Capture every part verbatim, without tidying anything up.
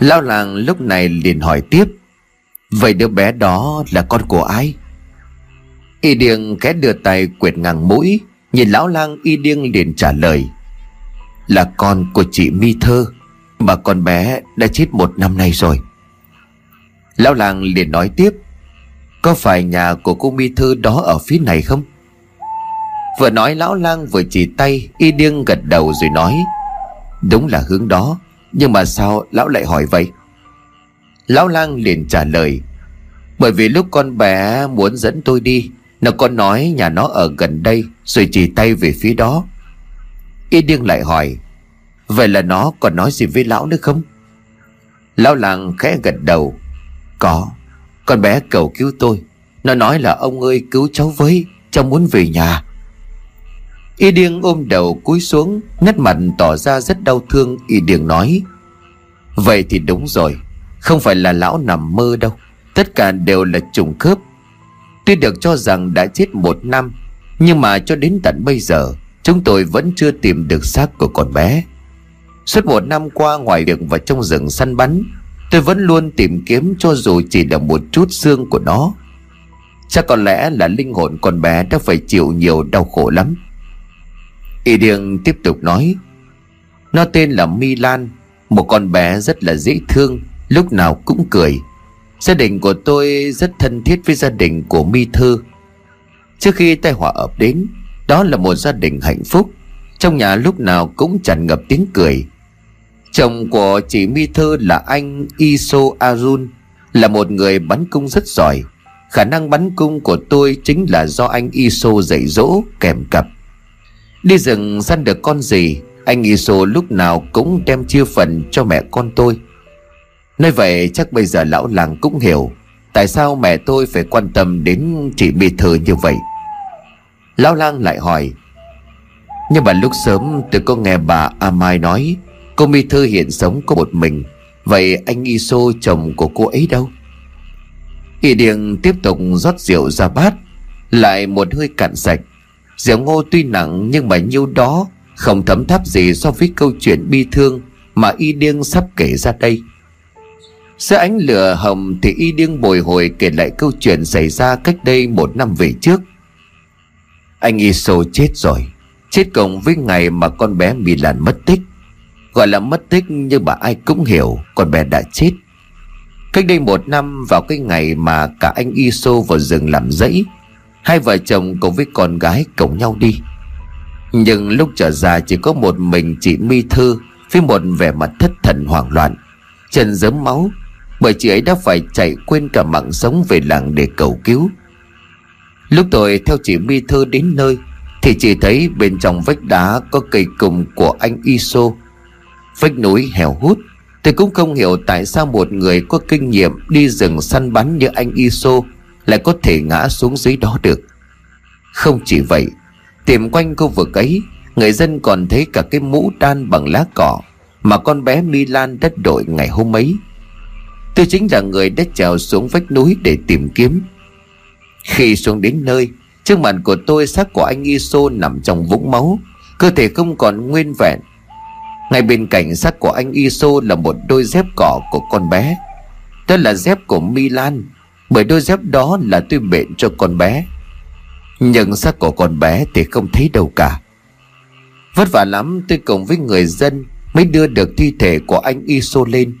Lão làng lúc này liền hỏi tiếp: vậy đứa bé đó là con của ai? Y Điêng khẽ đưa tay quệt ngang mũi. Nhìn lão lang, Y Điêng liền trả lời: là con của chị Mi Thơ, mà con bé đã chết một năm nay rồi. Lão lang liền nói tiếp: có phải nhà của cô Mi Thơ đó ở phía này không? Vừa nói lão lang vừa chỉ tay. Y Điêng gật đầu rồi nói: đúng là hướng đó, nhưng mà sao lão lại hỏi vậy? Lão lang liền trả lời: bởi vì lúc con bé muốn dẫn tôi đi, nó con nói nhà nó ở gần đây, rồi chỉ tay về phía đó. Y Điêng lại hỏi: vậy là nó còn nói gì với lão nữa không? Lão làng khẽ gật đầu: có, con bé cầu cứu tôi, nó nói là ông ơi cứu cháu với, cháu muốn về nhà. Y Điêng ôm đầu cúi xuống, nét mặt tỏ ra rất đau thương. Y Điêng nói: vậy thì đúng rồi, không phải là lão nằm mơ đâu, tất cả đều là trùng khớp. Tuy được cho rằng đã chết một năm, nhưng mà cho đến tận bây giờ chúng tôi vẫn chưa tìm được xác của con bé. Suốt một năm qua, ngoài việc vào trong rừng săn bắn, tôi vẫn luôn tìm kiếm cho dù chỉ là một chút xương của nó. Chắc có lẽ là linh hồn con bé đã phải chịu nhiều đau khổ lắm. Y Điêng tiếp tục nói: nó tên là Mi Lan, một con bé rất là dễ thương, lúc nào cũng cười. Gia đình của tôi rất thân thiết với gia đình của Mi Thơ. Trước khi tai họa ập đến, đó là một gia đình hạnh phúc. Trong nhà lúc nào cũng tràn ngập tiếng cười. Chồng của chị Mi Thơ là anh Iso Arun, là một người bắn cung rất giỏi. Khả năng bắn cung của tôi chính là do anh Iso dạy dỗ kèm cặp. Đi rừng săn được con gì, anh Iso lúc nào cũng đem chia phần cho mẹ con tôi. Nói vậy chắc bây giờ lão làng cũng hiểu tại sao mẹ tôi phải quan tâm đến chị Mi Thơ như vậy. Lão lang lại hỏi: nhưng mà lúc sớm tôi có nghe bà A Mai nói cô Mi Thơ hiện sống có một mình, vậy anh Iso chồng của cô ấy đâu? Y Điêng tiếp tục rót rượu ra bát, lại một hơi cạn sạch. Rượu ngô tuy nặng nhưng mà nhiêu đó không thấm tháp gì so với câu chuyện bi thương mà Y Điêng sắp kể ra đây. Giữa ánh lửa hồng thì Y Điêng bồi hồi kể lại câu chuyện xảy ra cách đây một năm về trước. Anh Iso chết rồi, chết cùng với ngày mà con bé Mi Lan mất tích. Gọi là mất tích nhưng mà ai cũng hiểu con bé đã chết. Cách đây một năm, vào cái ngày mà cả anh Iso vào rừng làm rẫy, hai vợ chồng cùng với con gái cõng nhau đi. Nhưng lúc trở ra chỉ có một mình chị Mi Thơ với một vẻ mặt thất thần hoảng loạn, chân rớm máu, bởi chị ấy đã phải chạy quên cả mạng sống về làng để cầu cứu. Lúc tôi theo chị Mi Thơ đến nơi thì chị thấy bên trong vách đá có cây cùm của anh Iso, vách núi hẻo hút. Tôi cũng không hiểu tại sao một người có kinh nghiệm đi rừng săn bắn như anh Iso lại có thể ngã xuống dưới đó được. Không chỉ vậy, tìm quanh khu vực ấy, người dân còn thấy cả cái mũ đan bằng lá cỏ mà con bé Mi Lan đã đội ngày hôm ấy. Tôi chính là người đã trèo xuống vách núi để tìm kiếm. Khi xuống đến nơi, trước mặt của tôi xác của anh Iso nằm trong vũng máu, cơ thể không còn nguyên vẹn. Ngay bên cạnh xác của anh Iso là một đôi dép cỏ của con bé. Đó là dép của Mi Lan, bởi đôi dép đó là tôi bện cho con bé. Nhưng xác của con bé thì không thấy đâu cả. Vất vả lắm tôi cùng với người dân mới đưa được thi thể của anh Iso lên.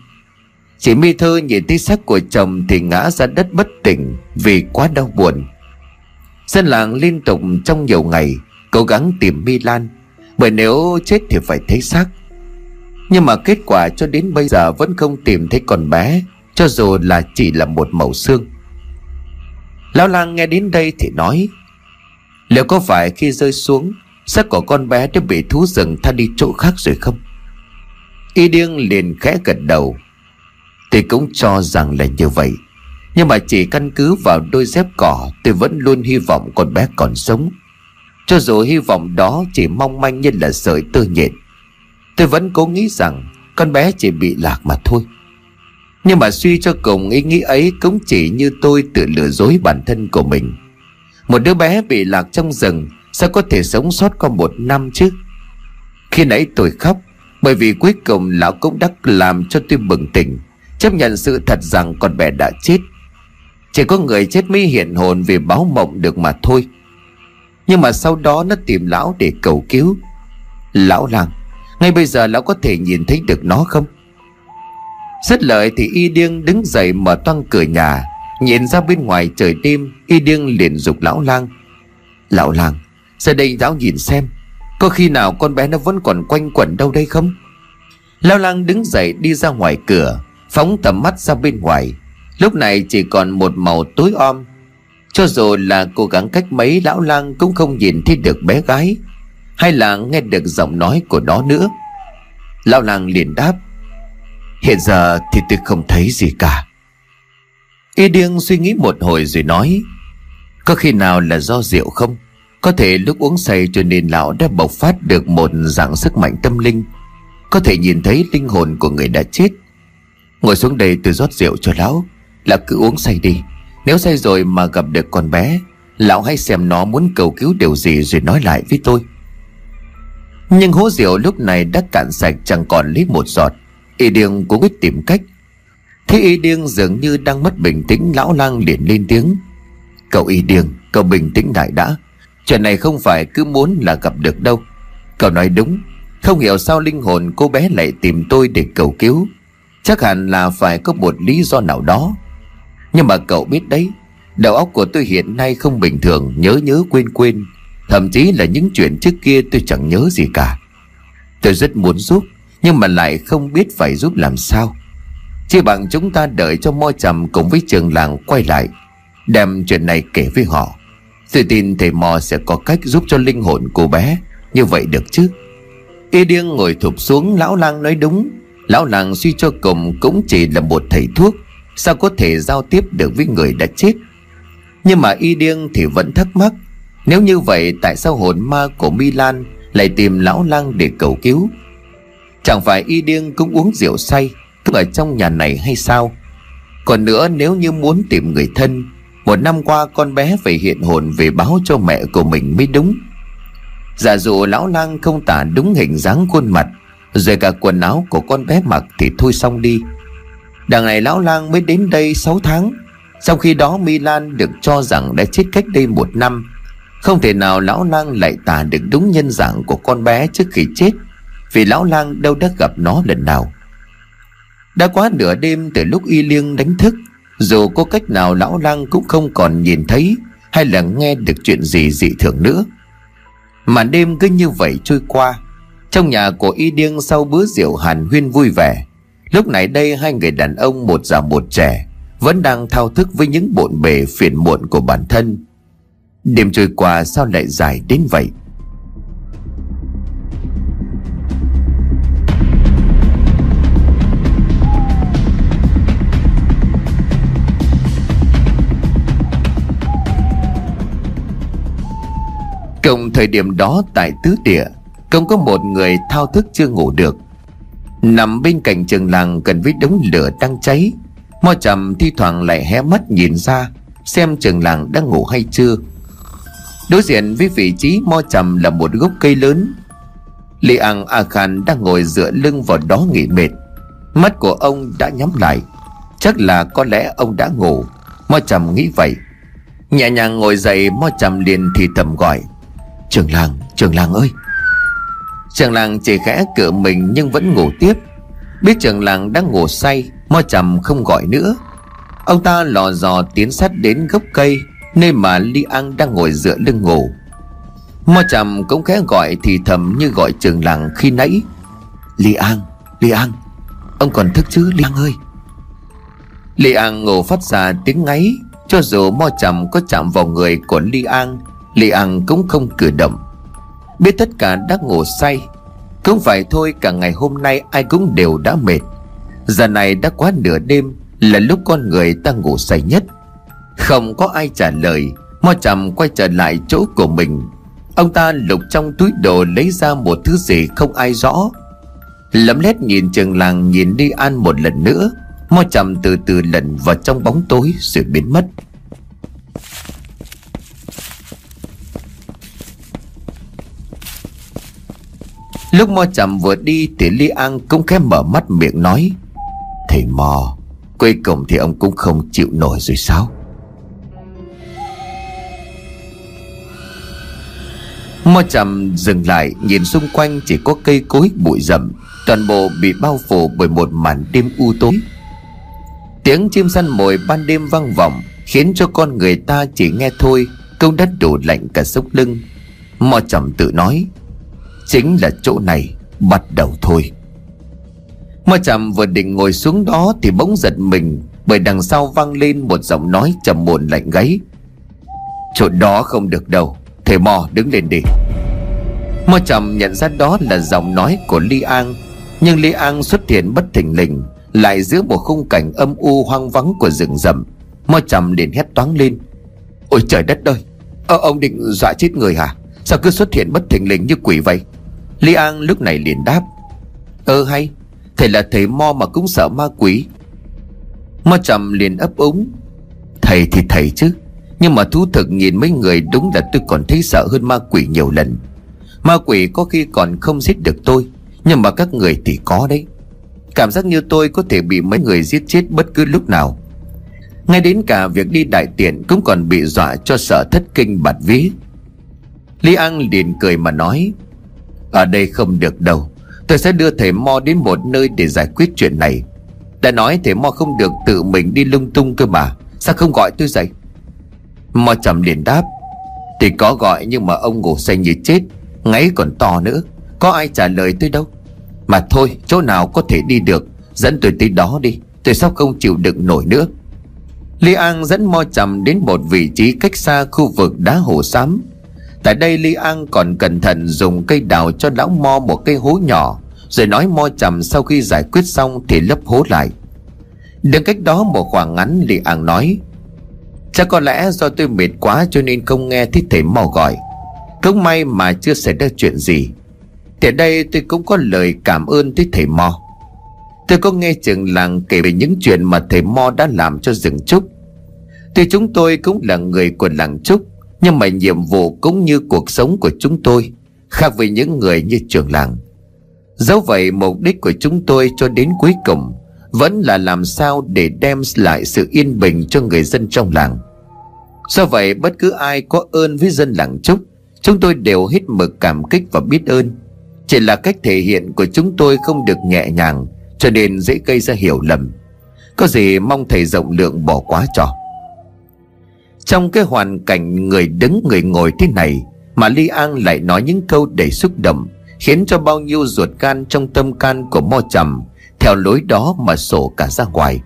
Chị Mi Thơ nhìn thấy xác của chồng thì ngã ra đất bất tỉnh vì quá đau buồn. Dân làng liên tục trong nhiều ngày cố gắng tìm Mi Lan, bởi nếu chết thì phải thấy xác. Nhưng mà kết quả cho đến bây giờ vẫn không tìm thấy con bé, cho dù là chỉ là một mẩu xương. Lão lang nghe đến đây thì nói: liệu có phải khi rơi xuống, xác của con bé đã bị thú rừng tha đi chỗ khác rồi không? Y Điêng liền khẽ gật đầu: tôi cũng cho rằng là như vậy, nhưng mà chỉ căn cứ vào đôi dép cỏ, tôi vẫn luôn hy vọng con bé còn sống. Cho dù hy vọng đó chỉ mong manh như là sợi tơ nhện, tôi vẫn cố nghĩ rằng con bé chỉ bị lạc mà thôi. Nhưng mà suy cho cùng, ý nghĩ ấy cũng chỉ như tôi tự lừa dối bản thân của mình. Một đứa bé bị lạc trong rừng sao có thể sống sót qua một năm chứ? Khi nãy tôi khóc bởi vì cuối cùng lão cũng đã làm cho tôi bừng tỉnh, chấp nhận sự thật rằng con bé đã chết. Chỉ có người chết mới hiện hồn vì báo mộng được mà thôi. Nhưng mà sau đó nó tìm lão để cầu cứu. Lão làng, ngay bây giờ lão có thể nhìn thấy được nó không? Dứt lời thì Y Điêng đứng dậy mở toang cửa nhà, nhìn ra bên ngoài trời đêm. Y Điêng liền giục lão lang, lão lang ra đây, lão nhìn xem có khi nào con bé nó vẫn còn quanh quẩn đâu đây không. Lão lang đứng dậy đi ra ngoài cửa, phóng tầm mắt ra bên ngoài. Lúc này chỉ còn một màu tối om, cho dù là cố gắng cách mấy lão lang cũng không nhìn thấy được bé gái hay là nghe được giọng nói của nó nữa. Lão lang liền đáp, hiện giờ thì tôi không thấy gì cả. Y Điêng suy nghĩ một hồi rồi nói, có khi nào là do rượu không? Có thể lúc uống say cho nên lão đã bộc phát được một dạng sức mạnh tâm linh, có thể nhìn thấy linh hồn của người đã chết. Ngồi xuống đây tôi rót rượu cho lão, lão cứ uống say đi. Nếu say rồi mà gặp được con bé, lão hãy xem nó muốn cầu cứu điều gì rồi nói lại với tôi. Nhưng hố rượu lúc này đã cạn sạch, chẳng còn lấy một giọt. Y Điêng cố gắng tìm cách. Thế Y Điêng dường như đang mất bình tĩnh, lão lang liền lên tiếng, cậu Y Điêng, cậu bình tĩnh lại đã. Chuyện này không phải cứ muốn là gặp được đâu. Cậu nói đúng, không hiểu sao linh hồn cô bé lại tìm tôi để cầu cứu. Chắc hẳn là phải có một lý do nào đó. Nhưng mà cậu biết đấy, đầu óc của tôi hiện nay không bình thường, nhớ nhớ quên quên. Thậm chí là những chuyện trước kia tôi chẳng nhớ gì cả. Tôi rất muốn giúp, nhưng mà lại không biết phải giúp làm sao. Chỉ bằng chúng ta đợi cho Mo Trầm cùng với Trường Làng quay lại, đem chuyện này kể với họ. Tôi tin thầy Mo sẽ có cách giúp cho linh hồn cô bé, như vậy được chứ? Y Điêng ngồi thụp xuống. Lão lang nói đúng, lão lang suy cho cùng cũng chỉ là một thầy thuốc, sao có thể giao tiếp được với người đã chết. Nhưng mà Y Điêng thì vẫn thắc mắc, nếu như vậy tại sao hồn ma của Mi Lan lại tìm lão lang để cầu cứu? Chẳng phải Y Điêng cũng uống rượu say cứ ở trong nhà này hay sao? Còn nữa, nếu như muốn tìm người thân, một năm qua con bé phải hiện hồn về báo cho mẹ của mình mới đúng. Giả dụ lão lang không tả đúng hình dáng khuôn mặt rồi cả quần áo của con bé mặc thì thôi xong đi. Đằng này lão lang mới đến đây sáu tháng, trong khi đó Mi Lan được cho rằng đã chết cách đây một năm. Không thể nào lão lang lại tả được đúng nhân dạng của con bé trước khi chết, vì lão lang đâu đã gặp nó lần nào. Đã quá nửa đêm từ lúc Y Điêng đánh thức, dù có cách nào lão lang cũng không còn nhìn thấy hay là nghe được chuyện gì dị thường nữa. Mà đêm cứ như vậy trôi qua. Trong nhà của Y Điêng sau bữa rượu hàn huyên vui vẻ, lúc này đây hai người đàn ông một già một trẻ vẫn đang thao thức với những bộn bề phiền muộn của bản thân. Đêm trôi qua sao lại dài đến vậy? Cùng thời điểm đó tại Tứ Địa cũng có một người thao thức chưa ngủ được, nằm bên cạnh Trường Làng gần với đống lửa đang cháy. Mo Trầm thi thoảng lại hé mắt nhìn ra xem Trường Làng đang ngủ hay chưa. Đối diện với vị trí Mo Trầm là một gốc cây lớn. Lý An A Khan đang ngồi dựa lưng vào đó nghỉ mệt. Mắt của ông đã nhắm lại, chắc là có lẽ ông đã ngủ, Mo Trầm nghĩ vậy. Nhẹ nhàng ngồi dậy, Mo Trầm liền thì thầm gọi, Trường Làng, Trường Làng ơi. Trường Làng chỉ khẽ cựa mình nhưng vẫn ngủ tiếp. Biết Trường Làng đang ngủ say, Mo Trầm không gọi nữa. Ông ta lò dò tiến sát đến gốc cây nơi mà Lý An đang ngồi dựa lưng ngủ. Mo Trầm cũng khẽ gọi thì thầm như gọi Trường Làng khi nãy, Lý An, Lý An, ông còn thức chứ Lý An ơi. Lý An ngủ phát ra tiếng ngáy. Cho dù Mo Trầm có chạm vào người của Lý An, Lý An cũng không cử động. Biết tất cả đã ngủ say, cũng phải thôi, cả ngày hôm nay ai cũng đều đã mệt. Giờ này đã quá nửa đêm, là lúc con người ta ngủ say nhất. Không có ai trả lời, Mo Trầm quay trở lại chỗ của mình. Ông ta lục trong túi đồ lấy ra một thứ gì không ai rõ, lấm lét nhìn Trường Làng, nhìn Lý An một lần nữa. Mo Trầm từ từ lẩn vào trong bóng tối rồi biến mất. Lúc Mo Trầm vừa đi thì Lý An cũng khép mở mắt miệng nói: Thầy Mo, cuối cùng thì ông cũng không chịu nổi rồi sao? Mo Trầm dừng lại nhìn xung quanh, chỉ có cây cối bụi rậm, toàn bộ bị bao phủ bởi một màn đêm u tối. Tiếng chim săn mồi ban đêm vang vọng khiến cho con người ta chỉ nghe thôi cũng đã đủ lạnh cả sống lưng. Mo Trầm tự nói: chính là chỗ này, bắt đầu thôi. Mo Trầm vừa định ngồi xuống đó thì bỗng giật mình, bởi đằng sau vang lên một giọng nói trầm buồn lạnh gáy: Chỗ đó không được đâu, thầy Mo đứng lên đi. Mo Trầm nhận ra đó là giọng nói của Lý An, nhưng Lý An xuất hiện bất thình lình, lại giữa một khung cảnh âm u hoang vắng của rừng rậm. Mo Trầm liền hét toáng lên: Ôi trời đất ơi, ờ, ông định dọa chết người hả? Sao cứ xuất hiện bất thình lình như quỷ vậy? Lý An lúc này liền đáp: Ơ hay, thầy là thầy Mo mà cũng sợ ma quỷ. Mo Trầm liền ấp úng: Thầy thì thầy chứ, nhưng mà thú thực nhìn mấy người đúng là tôi còn thấy sợ hơn ma quỷ nhiều lần. Ma quỷ có khi còn không giết được tôi, nhưng mà các người thì có đấy. Cảm giác như tôi có thể bị mấy người giết chết bất cứ lúc nào. Ngay đến cả việc đi đại tiện cũng còn bị dọa cho sợ thất kinh bạt vía. Lý An liền cười mà nói: Ở đây không được đâu, tôi sẽ đưa thầy Mo đến một nơi để giải quyết chuyện này. Đã nói thầy Mo không được tự mình đi lung tung cơ mà, sao không gọi tôi dậy? Mo Trầm liền đáp: Thì có gọi nhưng mà ông ngủ say như chết, ngáy còn to nữa, có ai trả lời tôi đâu. Mà thôi, chỗ nào có thể đi được dẫn tôi tới đó đi, tôi sắp không chịu đựng nổi nữa. Lý An dẫn Mo Trầm đến một vị trí cách xa khu vực đá hồ xám. Tại đây Lý An còn cẩn thận dùng cây đào cho lão Mo một cây hố nhỏ, rồi nói Mo Trầm sau khi giải quyết xong thì lấp hố lại. Đứng cách đó một khoảng ngắn, Lý An nói: Chắc có lẽ do tôi mệt quá cho nên không nghe thấy thầy Mo gọi. Cũng may mà chưa xảy ra chuyện gì. Thì đây tôi cũng có lời cảm ơn tới thầy Mo. Tôi có nghe trường làng kể về những chuyện mà thầy Mo đã làm cho rừng Trúc. Thì chúng tôi cũng là người của làng Trúc, nhưng mà nhiệm vụ cũng như cuộc sống của chúng tôi khác với những người như trường làng. Dẫu vậy mục đích của chúng tôi cho đến cuối cùng vẫn là làm sao để đem lại sự yên bình cho người dân trong làng. Do vậy bất cứ ai có ơn với dân làng Trúc, chúng tôi đều hết mực cảm kích và biết ơn. Chỉ là cách thể hiện của chúng tôi không được nhẹ nhàng, cho nên dễ gây ra hiểu lầm. Có gì mong thầy rộng lượng bỏ quá cho. Trong cái hoàn cảnh người đứng người ngồi thế này mà Lý An lại nói những câu đầy xúc động, khiến cho bao nhiêu ruột gan trong tâm can của Mo Trầm theo lối đó mà sổ cả ra ngoài.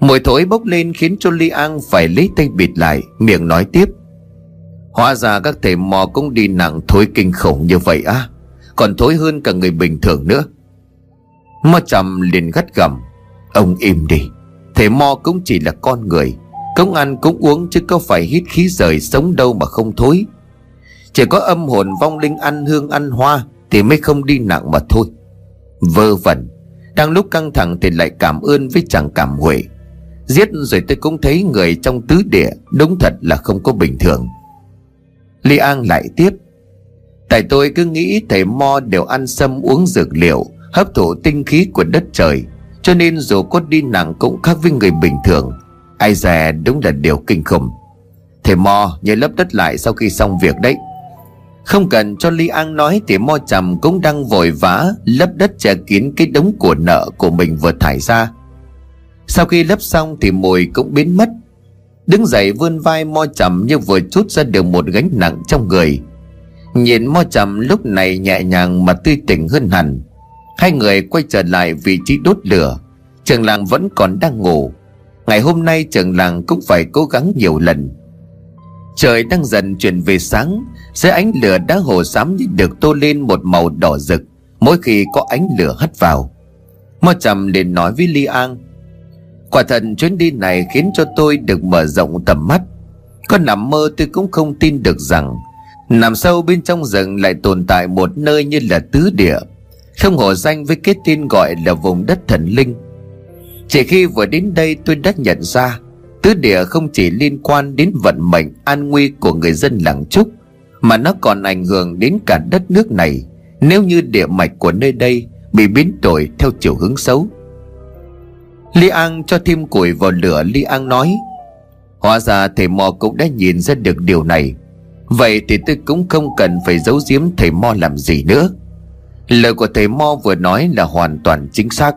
Mùi thối bốc lên khiến cho Lý An phải lấy tay bịt lại miệng, nói tiếp: Hóa ra các thầy Mo cũng đi nặng thối kinh khủng như vậy á à? Còn thối hơn cả người bình thường nữa. Mo Trầm liền gắt gầm: Ông im đi, thầy Mo cũng chỉ là con người, cũng ăn cũng uống chứ có phải hít khí rời sống đâu mà không thối. Chỉ có âm hồn vong linh ăn hương ăn hoa thì mới không đi nặng mà thôi. Vơ vẩn. Đang lúc căng thẳng thì lại cảm ơn với chẳng cảm huệ. Giết rồi tôi cũng thấy người trong tứ địa đúng thật là không có bình thường. Lý An lại tiếp: Tại tôi cứ nghĩ thầy Mo đều ăn sâm uống dược liệu, hấp thụ tinh khí của đất trời, cho nên dù có đi nặng cũng khác với người bình thường. Ai dè đúng là điều kinh khủng. Thầy Mo nhớ lấp đất lại sau khi xong việc đấy. Không cần cho Lý An nói thì Mo Trầm cũng đang vội vã lấp đất che kín cái đống của nợ của mình vừa thải ra. Sau khi lấp xong thì mùi cũng biến mất. Đứng dậy vươn vai, Mo Trầm như vừa trút ra được một gánh nặng trong người. Nhìn Mo Trầm lúc này nhẹ nhàng mà tươi tỉnh hơn hẳn. Hai người quay trở lại vị trí đốt lửa. Trường làng vẫn còn đang ngủ. Ngày hôm nay trường làng cũng phải cố gắng nhiều lần. Trời đang dần chuyển về sáng, dưới ánh lửa đá hồ xám được tô lên một màu đỏ rực mỗi khi có ánh lửa hắt vào. Mo Trầm liền nói với Lý An: Quả thật chuyến đi này khiến cho tôi được mở rộng tầm mắt. Có nằm mơ tôi cũng không tin được rằng nằm sâu bên trong rừng lại tồn tại một nơi như là tứ địa, không hổ danh với cái tên gọi là vùng đất thần linh. Chỉ khi vừa đến đây tôi đã nhận ra tứ địa không chỉ liên quan đến vận mệnh an nguy của người dân làng Trúc, mà nó còn ảnh hưởng đến cả đất nước này, nếu như địa mạch của nơi đây bị biến đổi theo chiều hướng xấu. Lý An cho thêm củi vào lửa. Lý An nói, hóa ra thầy Mo cũng đã nhìn ra được điều này, vậy thì tôi cũng không cần phải giấu giếm thầy Mo làm gì nữa. Lời của thầy Mo vừa nói là hoàn toàn chính xác.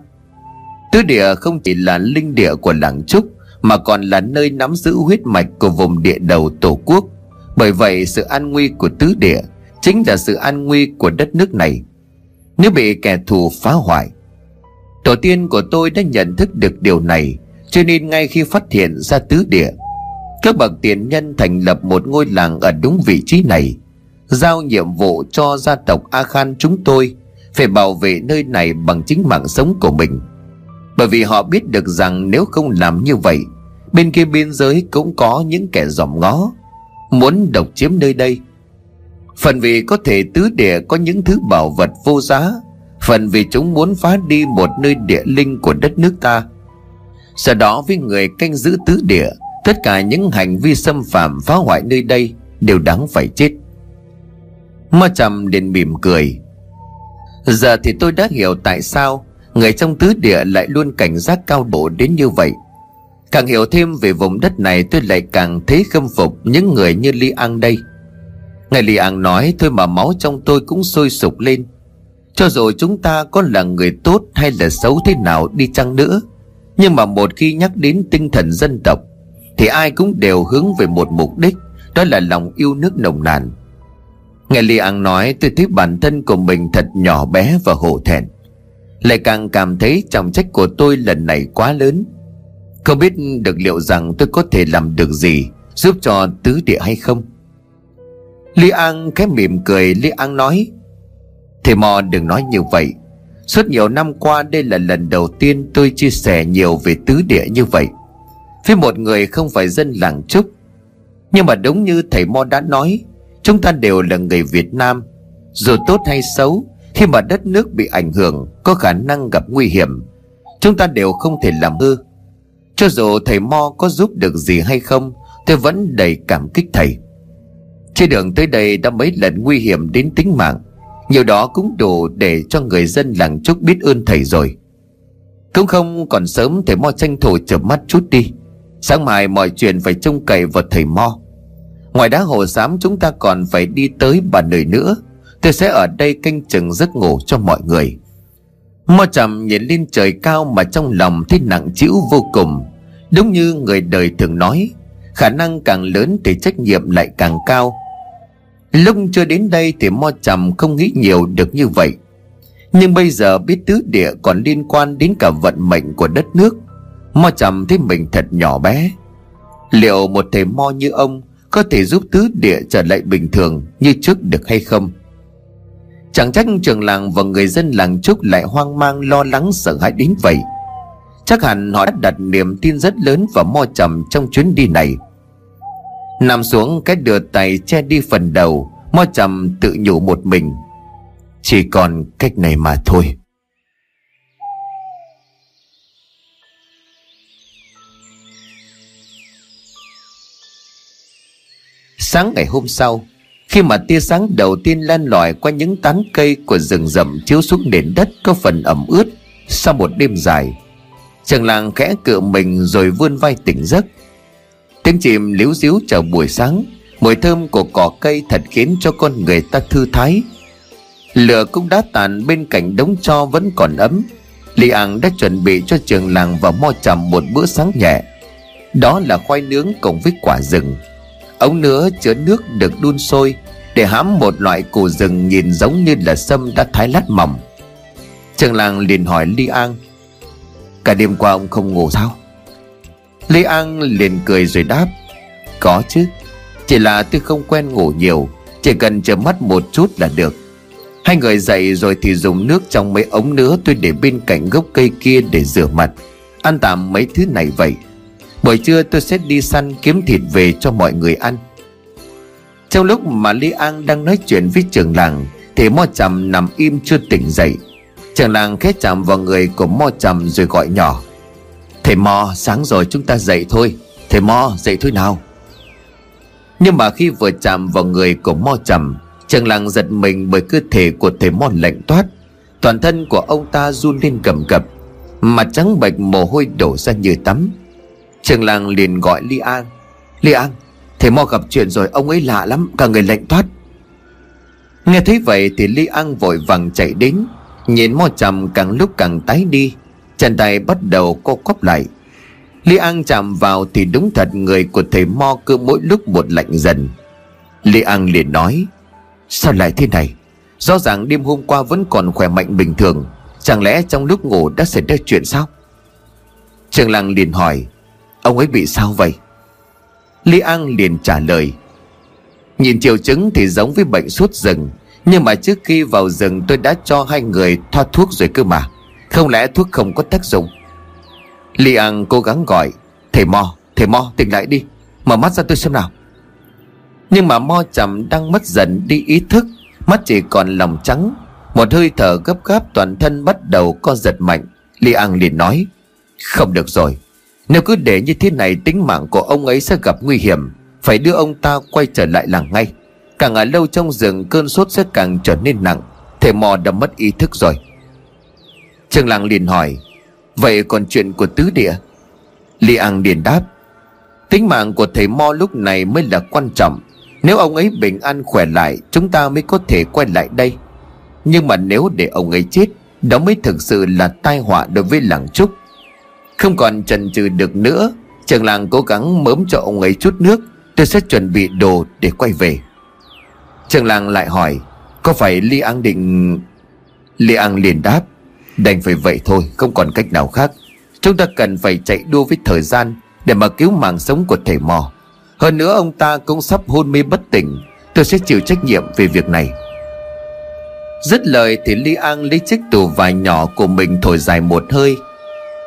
Tứ địa không chỉ là linh địa của làng Trúc mà còn là nơi nắm giữ huyết mạch của vùng địa đầu tổ quốc. Bởi vậy sự an nguy của tứ địa chính là sự an nguy của đất nước này nếu bị kẻ thù phá hoại. Tổ tiên của tôi đã nhận thức được điều này, cho nên ngay khi phát hiện ra tứ địa, các bậc tiền nhân thành lập một ngôi làng ở đúng vị trí này, giao nhiệm vụ cho gia tộc A Khan chúng tôi phải bảo vệ nơi này bằng chính mạng sống của mình. Bởi vì họ biết được rằng nếu không làm như vậy, bên kia biên giới cũng có những kẻ dòm ngó muốn độc chiếm nơi đây. Phần vì có thể tứ địa có những thứ bảo vật vô giá, phần vì chúng muốn phá đi một nơi địa linh của đất nước ta. Sau đó với người canh giữ tứ địa, tất cả những hành vi xâm phạm phá hoại nơi đây đều đáng phải chết. Mo Trầm liền mỉm cười. Giờ thì tôi đã hiểu tại sao người trong tứ địa lại luôn cảnh giác cao độ đến như vậy. Càng hiểu thêm về vùng đất này, tôi lại càng thấy khâm phục những người như Lý An đây. Ngài Lý An nói thôi mà máu trong tôi cũng sôi sục lên. Cho dù chúng ta có là người tốt hay là xấu thế nào đi chăng nữa, nhưng mà một khi nhắc đến tinh thần dân tộc thì ai cũng đều hướng về một mục đích, đó là lòng yêu nước nồng nàn. Ngài Lý An nói tôi thấy bản thân của mình thật nhỏ bé và hổ thẹn, lại càng cảm thấy trọng trách của tôi lần này quá lớn. Không biết được liệu rằng tôi có thể làm được gì giúp cho tứ địa hay không. Lý An khẽ mỉm cười. Lý An nói, thầy Mo đừng nói như vậy. Suốt nhiều năm qua đây là lần đầu tiên tôi chia sẻ nhiều về tứ địa như vậy với một người không phải dân làng Trúc. Nhưng mà đúng như thầy Mo đã nói, chúng ta đều là người Việt Nam. Dù tốt hay xấu, khi mà đất nước bị ảnh hưởng, có khả năng gặp nguy hiểm, chúng ta đều không thể làm hư. Cho dù thầy Mo có giúp được gì hay không, tôi vẫn đầy cảm kích thầy. Trên đường tới đây đã mấy lần nguy hiểm đến tính mạng, nhiều đó cũng đủ để cho người dân làng Trúc biết ơn thầy rồi. Cũng không còn sớm, thầy Mo tranh thủ chợp mắt chút đi. Sáng mai mọi chuyện phải trông cậy vào thầy Mo. Ngoài đá Hồ Xám chúng ta còn phải đi tới bà nơi nữa. Tôi sẽ ở đây canh chừng giấc ngủ cho mọi người. Mo Trầm nhìn lên trời cao mà trong lòng thấy nặng trĩu vô cùng. Đúng như người đời thường nói, khả năng càng lớn thì trách nhiệm lại càng cao. Lúc chưa đến đây thì Mo Trầm không nghĩ nhiều được như vậy, nhưng bây giờ biết tứ địa còn liên quan đến cả vận mệnh của đất nước, Mo Trầm thấy mình thật nhỏ bé. Liệu một thầy Mo như ông có thể giúp tứ địa trở lại bình thường như trước được hay không? Chẳng trách trường làng và người dân làng Trúc lại hoang mang lo lắng sợ hãi đến vậy. Chắc hẳn họ đã đặt niềm tin rất lớn vào Mo Trầm trong chuyến đi này. Nằm xuống cái đưa tay che đi phần đầu, Mo Trầm tự nhủ một mình, chỉ còn cách này mà thôi. Sáng ngày hôm sau, khi mà tia sáng đầu tiên len lỏi qua những tán cây của rừng rậm chiếu xuống nền đất có phần ẩm ướt sau một đêm dài, Trường Làng khẽ cựa mình rồi vươn vai tỉnh giấc. Tiếng chim líu díu chào buổi sáng, mùi thơm của cỏ cây thật khiến cho con người ta thư thái. Lửa cũng đã tàn, bên cạnh đống tro vẫn còn ấm. Lý An đã chuẩn bị cho Trường Làng và Mo Trầm một bữa sáng nhẹ, đó là khoai nướng cộng với quả rừng. Ống nứa chứa nước được đun sôi để hãm một loại củ rừng nhìn giống như là sâm đã thái lát mỏng. Trường Làng liền hỏi Lý An, cả đêm qua ông không ngủ sao? Lý An liền cười rồi đáp, có chứ, chỉ là tôi không quen ngủ nhiều, chỉ cần chợp mắt một chút là được. Hai người dậy rồi thì dùng nước trong mấy ống nứa tôi để bên cạnh gốc cây kia để rửa mặt, ăn tạm mấy thứ này vậy. Buổi trưa tôi sẽ đi săn kiếm thịt về cho mọi người ăn. Trong lúc mà Lý An đang nói chuyện với Trường Làng thì Mo Trầm nằm im chưa tỉnh dậy. Trường Làng khẽ chạm vào người của Mo Trầm rồi gọi nhỏ, thầy Mo, sáng rồi chúng ta dậy thôi. Thầy Mo, dậy thôi nào. Nhưng mà khi vừa chạm vào người của Mo Trầm, Trường Làng giật mình bởi cơ thể của thầy Mo lạnh toát. Toàn thân của ông ta run lên cầm cập, mặt trắng bệch, mồ hôi đổ ra như tắm. Trường Làng liền gọi Lý An. Lý An, thầy Mo gặp chuyện rồi, ông ấy lạ lắm, cả người lạnh toát. Nghe thấy vậy thì Lý An vội vàng chạy đến, nhìn Mo Trầm càng lúc càng tái đi, chân tay bắt đầu co quắp lại. Lý An chạm vào thì đúng thật người của thầy Mo cứ mỗi lúc một lạnh dần. Lý An liền nói, sao lại thế này? Rõ ràng đêm hôm qua vẫn còn khỏe mạnh bình thường, chẳng lẽ trong lúc ngủ đã xảy ra chuyện sao? Trường Làng liền hỏi, ông ấy bị sao vậy? Lý An liền trả lời, nhìn triệu chứng thì giống với bệnh sốt rừng, nhưng mà trước khi vào rừng tôi đã cho hai người thoa thuốc rồi cơ mà, không lẽ thuốc không có tác dụng? Lý An cố gắng gọi, thầy Mo, thầy Mo tỉnh lại đi, mở mắt ra tôi xem nào. Nhưng mà Mo Trầm đang mất dần đi ý thức, mắt chỉ còn lòng trắng, một hơi thở gấp gáp, toàn thân bắt đầu co giật mạnh. Lý An liền nói, không được rồi, nếu cứ để như thế này tính mạng của ông ấy sẽ gặp nguy hiểm, phải đưa ông ta quay trở lại làng ngay. Càng ở lâu trong rừng cơn sốt sẽ càng trở nên nặng, thầy Mo đã mất ý thức rồi. Trường Làng liền hỏi, vậy còn chuyện của Tứ Địa? Lý An liền đáp, tính mạng của thầy Mo lúc này mới là quan trọng, nếu ông ấy bình an khỏe lại chúng ta mới có thể quay lại đây, nhưng mà nếu để ông ấy chết đó mới thực sự là tai họa đối với làng Trúc. Không còn chần chừ được nữa, Trường Làng cố gắng mớm cho ông ấy chút nước, tôi sẽ chuẩn bị đồ để quay về. Trường Làng lại hỏi, có phải Lý An định? Lý An liền đáp, đành phải vậy thôi, không còn cách nào khác, chúng ta cần phải chạy đua với thời gian để mà cứu mạng sống của thầy Mo. Hơn nữa ông ta cũng sắp hôn mê bất tỉnh, tôi sẽ chịu trách nhiệm về việc này. Dứt lời thì Lý An lấy chiếc tù và nhỏ của mình thổi dài một hơi.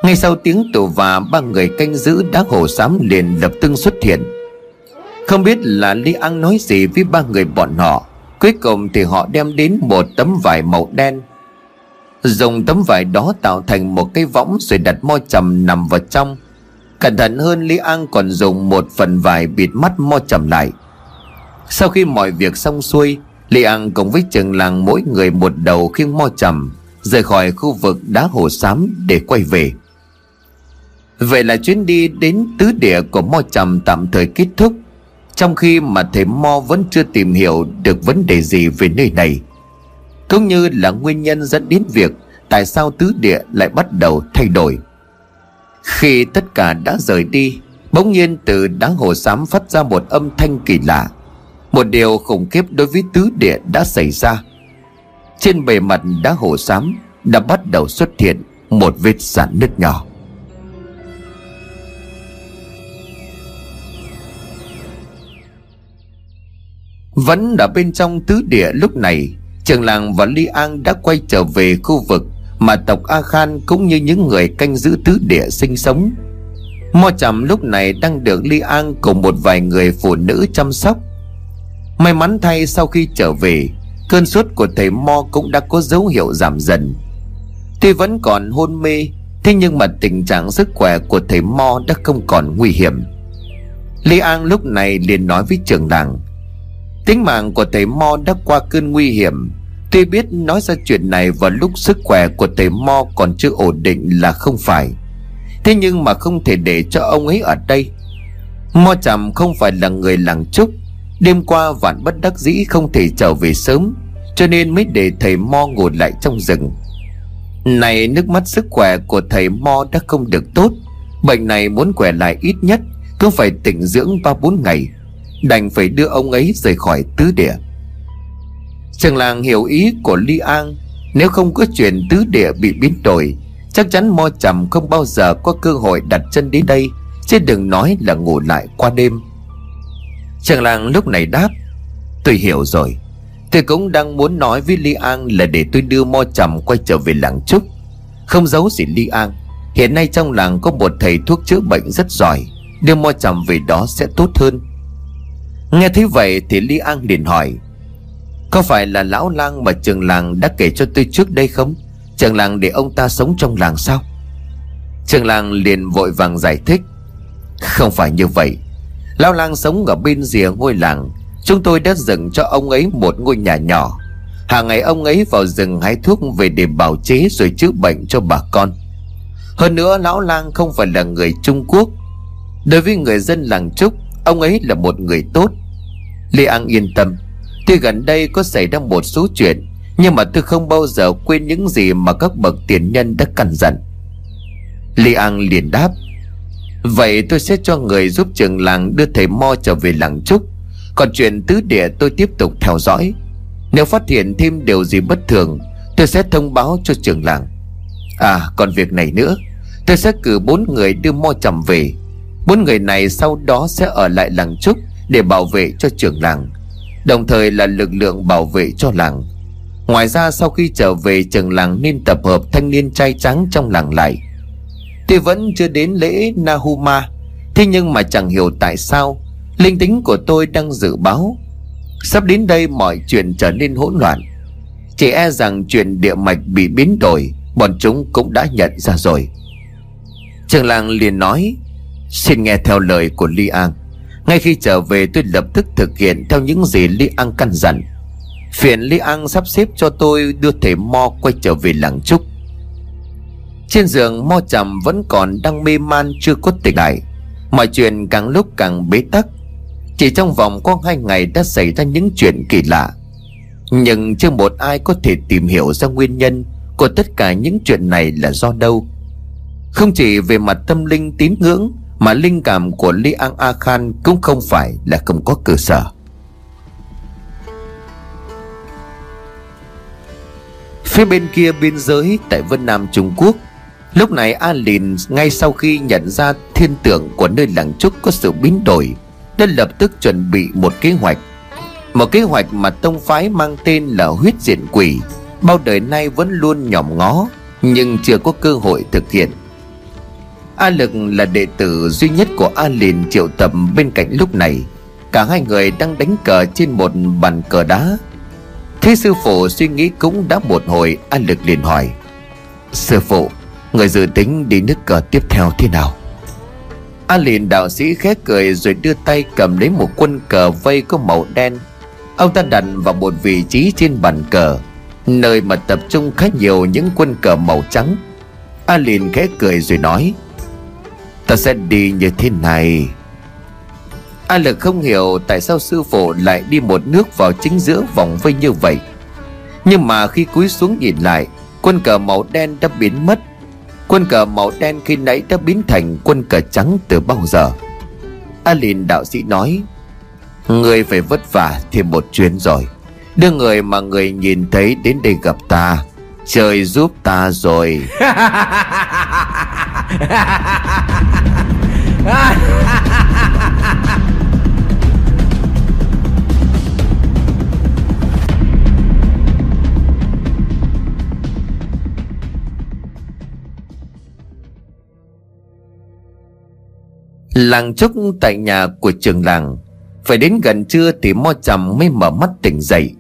Ngay sau tiếng tù và, ba người canh giữ đá Hồ Xám liền lập tức xuất hiện. Không biết là Lý An nói gì với ba người bọn họ, cuối cùng thì họ đem đến một tấm vải màu đen, dùng tấm vải đó tạo thành một cái võng rồi đặt Mo Trầm nằm vào trong. Cẩn thận hơn, Lý An còn dùng một phần vải bịt mắt Mo Trầm lại. Sau khi mọi việc xong xuôi, Lý An cùng với Trường Làng mỗi người một đầu khiêng Mo Trầm rời khỏi khu vực đá Hồ Xám để quay về. Vậy là chuyến đi đến Tứ Địa của Mo Trầm tạm thời kết thúc, trong khi mà thầy Mo vẫn chưa tìm hiểu được vấn đề gì về nơi này, cũng như là nguyên nhân dẫn đến việc tại sao Tứ Địa lại bắt đầu thay đổi. Khi tất cả đã rời đi, bỗng nhiên từ đá Hồ Xám phát ra một âm thanh kỳ lạ. Một điều khủng khiếp đối với Tứ Địa đã xảy ra. Trên bề mặt đá Hồ Xám đã bắt đầu xuất hiện một vết rạn nứt nhỏ. Vẫn ở bên trong Tứ Địa, lúc này Trường Làng và Lý An đã quay trở về khu vực mà tộc A Khan cũng như những người canh giữ Tứ Địa sinh sống. Mo Trầm lúc này đang được Lý An cùng một vài người phụ nữ chăm sóc. May mắn thay, sau khi trở về, cơn sốt của thầy Mo cũng đã có dấu hiệu giảm dần. Tuy vẫn còn hôn mê, thế nhưng mà tình trạng sức khỏe của thầy Mo đã không còn nguy hiểm. Lý An lúc này liền nói với Trường Làng, tính mạng của thầy Mo đã qua cơn nguy hiểm, tuy biết nói ra chuyện này vào lúc sức khỏe của thầy Mo còn chưa ổn định là không phải, thế nhưng mà không thể để cho ông ấy ở đây. Mo Trầm không phải là người làng Trúc, đêm qua vạn bất đắc dĩ không thể trở về sớm, cho nên mới để thầy Mo ngồi lại trong rừng. Này, nước mắt sức khỏe của thầy Mo đã không được tốt, bệnh này muốn khỏe lại ít nhất cũng phải tĩnh dưỡng ba bốn ngày, đành phải đưa ông ấy rời khỏi Tứ Địa. Trường Làng hiểu ý của Lý An, nếu không có chuyện Tứ Địa bị biến đổi, chắc chắn Mo Trầm không bao giờ có cơ hội đặt chân đến đây, chứ đừng nói là ngủ lại qua đêm. Trường Làng lúc này đáp, tôi hiểu rồi, tôi cũng đang muốn nói với Lý An là để tôi đưa Mo Trầm quay trở về làng Trúc. Không giấu gì Lý An, hiện nay trong làng có một thầy thuốc chữa bệnh rất giỏi, đưa Mo Trầm về đó sẽ tốt hơn. Nghe thấy vậy thì Lý An liền hỏi, có phải là lão lang mà Trường Làng đã kể cho tôi trước đây không? Trường Làng để ông ta sống trong làng sao? Trường Làng liền vội vàng giải thích, không phải như vậy, lão lang sống ở bên rìa ngôi làng, Chúng tôi đã dựng cho ông ấy một ngôi nhà nhỏ. Hàng ngày ông ấy vào rừng hái thuốc về để bào chế rồi chữa bệnh cho bà con. Hơn nữa lão lang không phải là người Trung Quốc. Đối với người dân làng Trúc, ông ấy là một người tốt. Lê An yên tâm. Tuy gần đây có xảy ra một số chuyện, nhưng mà tôi không bao giờ quên những gì mà các bậc tiền nhân đã căn dặn. Lê An liền đáp: Vậy tôi sẽ cho người giúp trường làng đưa thầy Mo trở về làng Trúc. Còn chuyện tứ địa tôi tiếp tục theo dõi. Nếu phát hiện thêm điều gì bất thường, tôi sẽ thông báo cho trường làng. À, còn việc này nữa, tôi sẽ cử bốn người đưa Mo Trầm về. Bốn người này sau đó sẽ ở lại làng Trúc để bảo vệ cho trường làng, đồng thời là lực lượng bảo vệ cho làng. Ngoài ra sau khi trở về trường làng nên tập hợp thanh niên trai trắng trong làng lại. Tuy vẫn chưa đến lễ Nahuma, thế nhưng mà chẳng hiểu tại sao linh tính của tôi đang dự báo sắp đến đây mọi chuyện trở nên hỗn loạn. Chỉ e rằng chuyện địa mạch bị biến đổi bọn chúng cũng đã nhận ra rồi. Trường làng liền nói: Xin nghe theo lời của Lý An. Ngay khi trở về tôi lập tức thực hiện theo những gì Lý An căn dặn. Phiền Lý An sắp xếp cho tôi đưa thầy Mo quay trở về làng Trúc. Trên giường Mo Trầm vẫn còn đang mê man chưa có tỉnh lại. Mọi chuyện càng lúc càng bế tắc. Chỉ trong vòng có hai ngày đã xảy ra những chuyện kỳ lạ, nhưng chưa một ai có thể tìm hiểu ra nguyên nhân của tất cả những chuyện này là do đâu. Không chỉ về mặt tâm linh tín ngưỡng mà linh cảm của Lý An A Khan cũng không phải là không có cơ sở. Phía bên kia biên giới tại Vân Nam Trung Quốc, lúc này A Lịnh ngay sau khi nhận ra thiên tượng của nơi làng Trúc có sự biến đổi đã lập tức chuẩn bị một kế hoạch. Một kế hoạch mà tông phái mang tên là huyết diện quỷ bao đời nay vẫn luôn nhòm ngó nhưng chưa có cơ hội thực hiện. A Lực là đệ tử duy nhất của A Lịnh triệu tập bên cạnh lúc này. Cả hai người đang đánh cờ trên một bàn cờ đá. Thế sư phụ suy nghĩ cũng đã một hồi, A Lực liền hỏi: Sư phụ, người dự tính đi nước cờ tiếp theo thế nào? A Lịnh đạo sĩ khẽ cười rồi đưa tay cầm lấy một quân cờ vây có màu đen. Ông ta đặt vào một vị trí trên bàn cờ, nơi mà tập trung khá nhiều những quân cờ màu trắng. A Lịnh khẽ cười rồi nói: Ta sẽ đi như thế này. A Lực không hiểu tại sao sư phụ lại đi một nước vào chính giữa vòng vây như vậy. Nhưng mà khi cúi xuống nhìn lại, quân cờ màu đen đã biến mất. Quân cờ màu đen khi nãy đã biến thành quân cờ trắng từ bao giờ. A Lịnh đạo sĩ nói: Người phải vất vả thêm một chuyến rồi. Đưa người mà người nhìn thấy đến đây gặp ta. Trời giúp ta rồi. Làng Trúc tại nhà của trường làng. Phải đến gần trưa thì Mo Trầm mới mở mắt tỉnh dậy.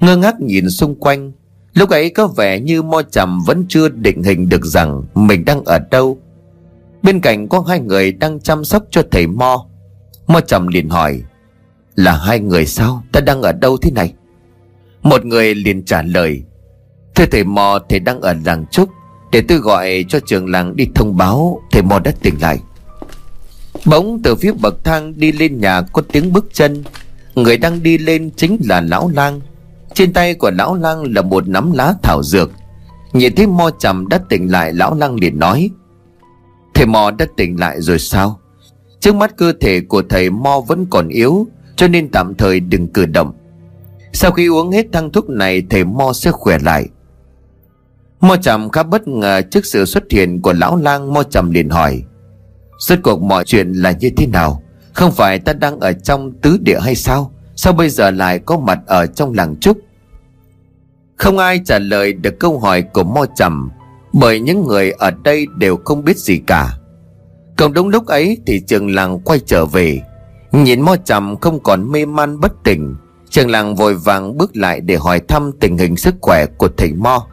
Ngơ ngác nhìn xung quanh. Lúc ấy có vẻ như Mo Trầm vẫn chưa định hình được rằng mình đang ở đâu. Bên cạnh có hai người đang chăm sóc cho thầy Mo. Mo Trầm liền hỏi: Là hai người sao? Ta đang ở đâu thế này? Một người liền trả lời: Thưa thầy Mo, thầy đang ở làng Trúc. Để tôi gọi cho trường làng đi thông báo thầy Mo đã tỉnh lại. Bỗng từ phía bậc thang đi lên nhà có tiếng bước chân. Người đang đi lên chính là lão lang. Trên tay của lão lang là một nắm lá thảo dược. Nhìn thấy Mo Trầm đã tỉnh lại, lão lang liền nói: Thầy Mo đã tỉnh lại rồi sao? Trước mắt cơ thể của thầy Mo vẫn còn yếu, cho nên tạm thời đừng cử động. Sau khi uống hết thang thuốc này thầy Mo sẽ khỏe lại. Mo Trầm khá bất ngờ trước sự xuất hiện của lão lang. Mo Trầm liền hỏi: Rốt cuộc mọi chuyện là như thế nào? Không phải ta đang ở trong tứ địa hay sao? Sao bây giờ lại có mặt ở trong làng Trúc? Không ai trả lời được câu hỏi của Mo Trầm, bởi những người ở đây đều không biết gì cả. Còn đúng lúc ấy thì trường làng quay trở về. Nhìn Mo Trầm không còn mê man bất tỉnh, trường làng vội vàng bước lại để hỏi thăm tình hình sức khỏe của thầy Mo.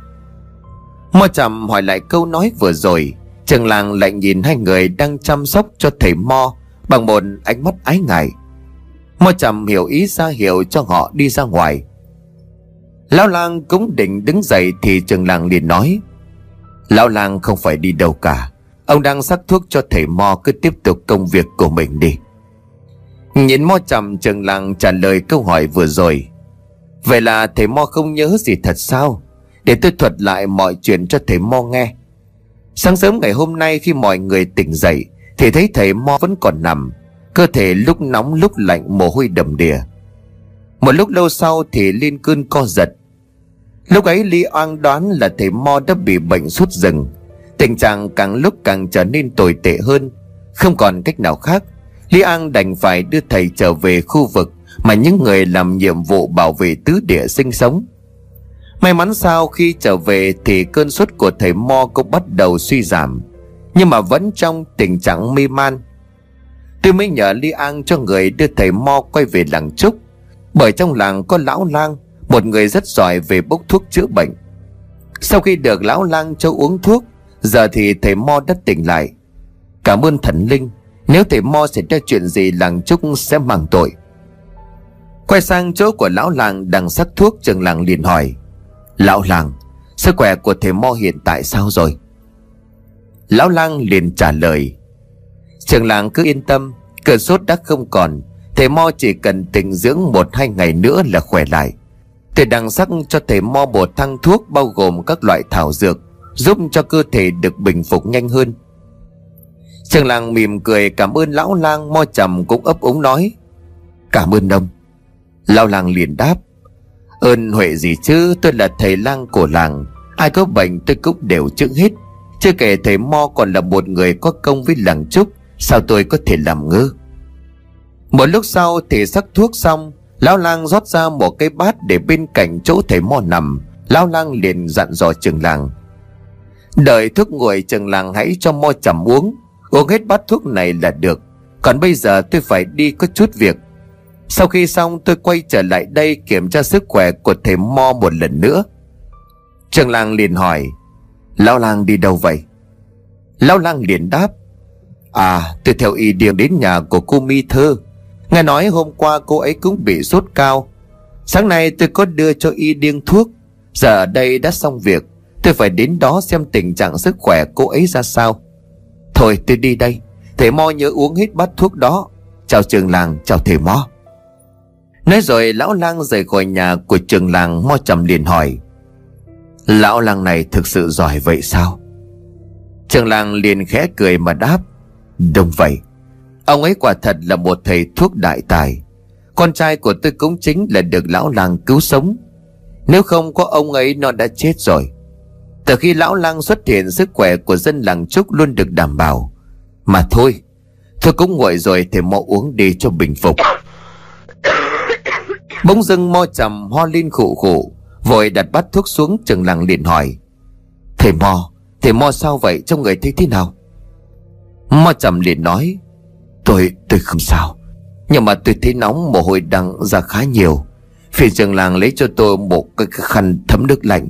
Mo Trầm hỏi lại câu nói vừa rồi. Trường làng lại nhìn hai người đang chăm sóc cho thầy Mo bằng một ánh mắt ái ngại. Mo Trầm hiểu ý ra hiệu cho họ đi ra ngoài. Lão lang cũng định đứng dậy thì Trường Làng liền nói: Lão lang không phải đi đâu cả, ông đang sắc thuốc cho thầy Mo, cứ tiếp tục công việc của mình đi. Nhìn Mo Trầm, Trường Làng trả lời câu hỏi vừa rồi: Vậy là thầy Mo không nhớ gì thật sao? Để tôi thuật lại mọi chuyện cho thầy Mo nghe. Sáng sớm ngày hôm nay khi mọi người tỉnh dậy thì thấy thầy Mo vẫn còn nằm, cơ thể lúc nóng lúc lạnh, mồ hôi đầm đìa. Một lúc lâu sau thì lên cơn co giật. Lúc ấy Lý An đoán là thầy Mo đã bị bệnh sốt rừng. Tình trạng càng lúc càng trở nên tồi tệ hơn. Không còn cách nào khác, Lý An đành phải đưa thầy trở về khu vực mà những người làm nhiệm vụ bảo vệ tứ địa sinh sống. May mắn sau khi trở về thì cơn sốt của thầy Mo cũng bắt đầu suy giảm, nhưng mà vẫn trong tình trạng mê man. Tôi mới nhờ Lý An cho người đưa thầy Mo quay về làng Trúc, bởi trong làng có lão lang, một người rất giỏi về bốc thuốc chữa bệnh. Sau khi được lão lang cho uống thuốc, giờ thì thầy Mo đã tỉnh lại. Cảm ơn thần linh, nếu thầy Mo xảy ra chuyện gì làng Trúc sẽ mang tội. Quay sang chỗ của lão lang đang sắc thuốc, Trường Làng liền hỏi: Lão lang, sức khỏe của thầy Mo hiện tại sao rồi? Lão lang liền trả lời: Trường Làng cứ yên tâm, cơn sốt đã không còn, thầy Mo chỉ cần tĩnh dưỡng một hai ngày nữa là khỏe lại. Tôi đang sắc cho thầy Mo bột thăng thuốc bao gồm các loại thảo dược, giúp cho cơ thể được bình phục nhanh hơn. Trường Làng mỉm cười cảm ơn lão lang. Mo Trầm cũng ấp úng nói: Cảm ơn ông. Lão lang liền đáp: Ơn huệ gì chứ, tôi là thầy lang của làng, ai có bệnh tôi cũng đều chữa hết. Chưa kể thầy Mo còn là một người có công với làng Trúc, sao tôi có thể làm ngơ. Một lúc sau thì sắc thuốc xong, lão lang rót ra một cái bát để bên cạnh chỗ thầy Mo nằm. Lão lang liền dặn dò Trường Làng: Đợi thuốc nguội, Trường Làng hãy cho Mo Trầm uống, uống hết bát thuốc này là được. Còn bây giờ tôi phải đi có chút việc. Sau khi xong tôi quay trở lại đây kiểm tra sức khỏe của thầy Mo một lần nữa. Trường Làng liền hỏi: Lão lang đi đâu vậy? Lão lang liền đáp: À, tôi theo Y Điêng đến nhà của cô Mi Thơ. Nghe nói hôm qua cô ấy cũng bị sốt cao. Sáng nay tôi có đưa cho Y Điêng thuốc. Giờ ở đây đã xong việc, tôi phải đến đó xem tình trạng sức khỏe cô ấy ra sao. Thôi tôi đi đây, thầy Mo nhớ uống hết bát thuốc đó. Chào Trường Làng, chào thầy Mo. Nói rồi lão lang rời khỏi nhà của Trường Làng. Mo Trầm liền hỏi: Lão lang này thực sự giỏi vậy sao? Trường Làng liền khẽ cười mà đáp: Đúng vậy, ông ấy quả thật là một thầy thuốc đại tài. Con trai của tôi cũng chính là được lão lang cứu sống, nếu không có ông ấy nó đã chết rồi. Từ khi lão lang xuất hiện, sức khỏe của dân làng Trúc luôn được đảm bảo. Mà thôi, tôi cũng nguội rồi, thầy Mo uống đi cho bình phục. Bỗng dưng Mo Trầm ho lên khụ khụ, vội đặt bát thuốc xuống. Trường Làng liền hỏi: Thầy Mo, thầy Mo sao vậy, trông người thấy thế nào? Mo Trầm liền nói: Tôi, tôi không sao, nhưng mà tôi thấy nóng, mồ hôi đằng ra khá nhiều. Phiền Trường Làng lấy cho tôi một cái khăn thấm nước lạnh.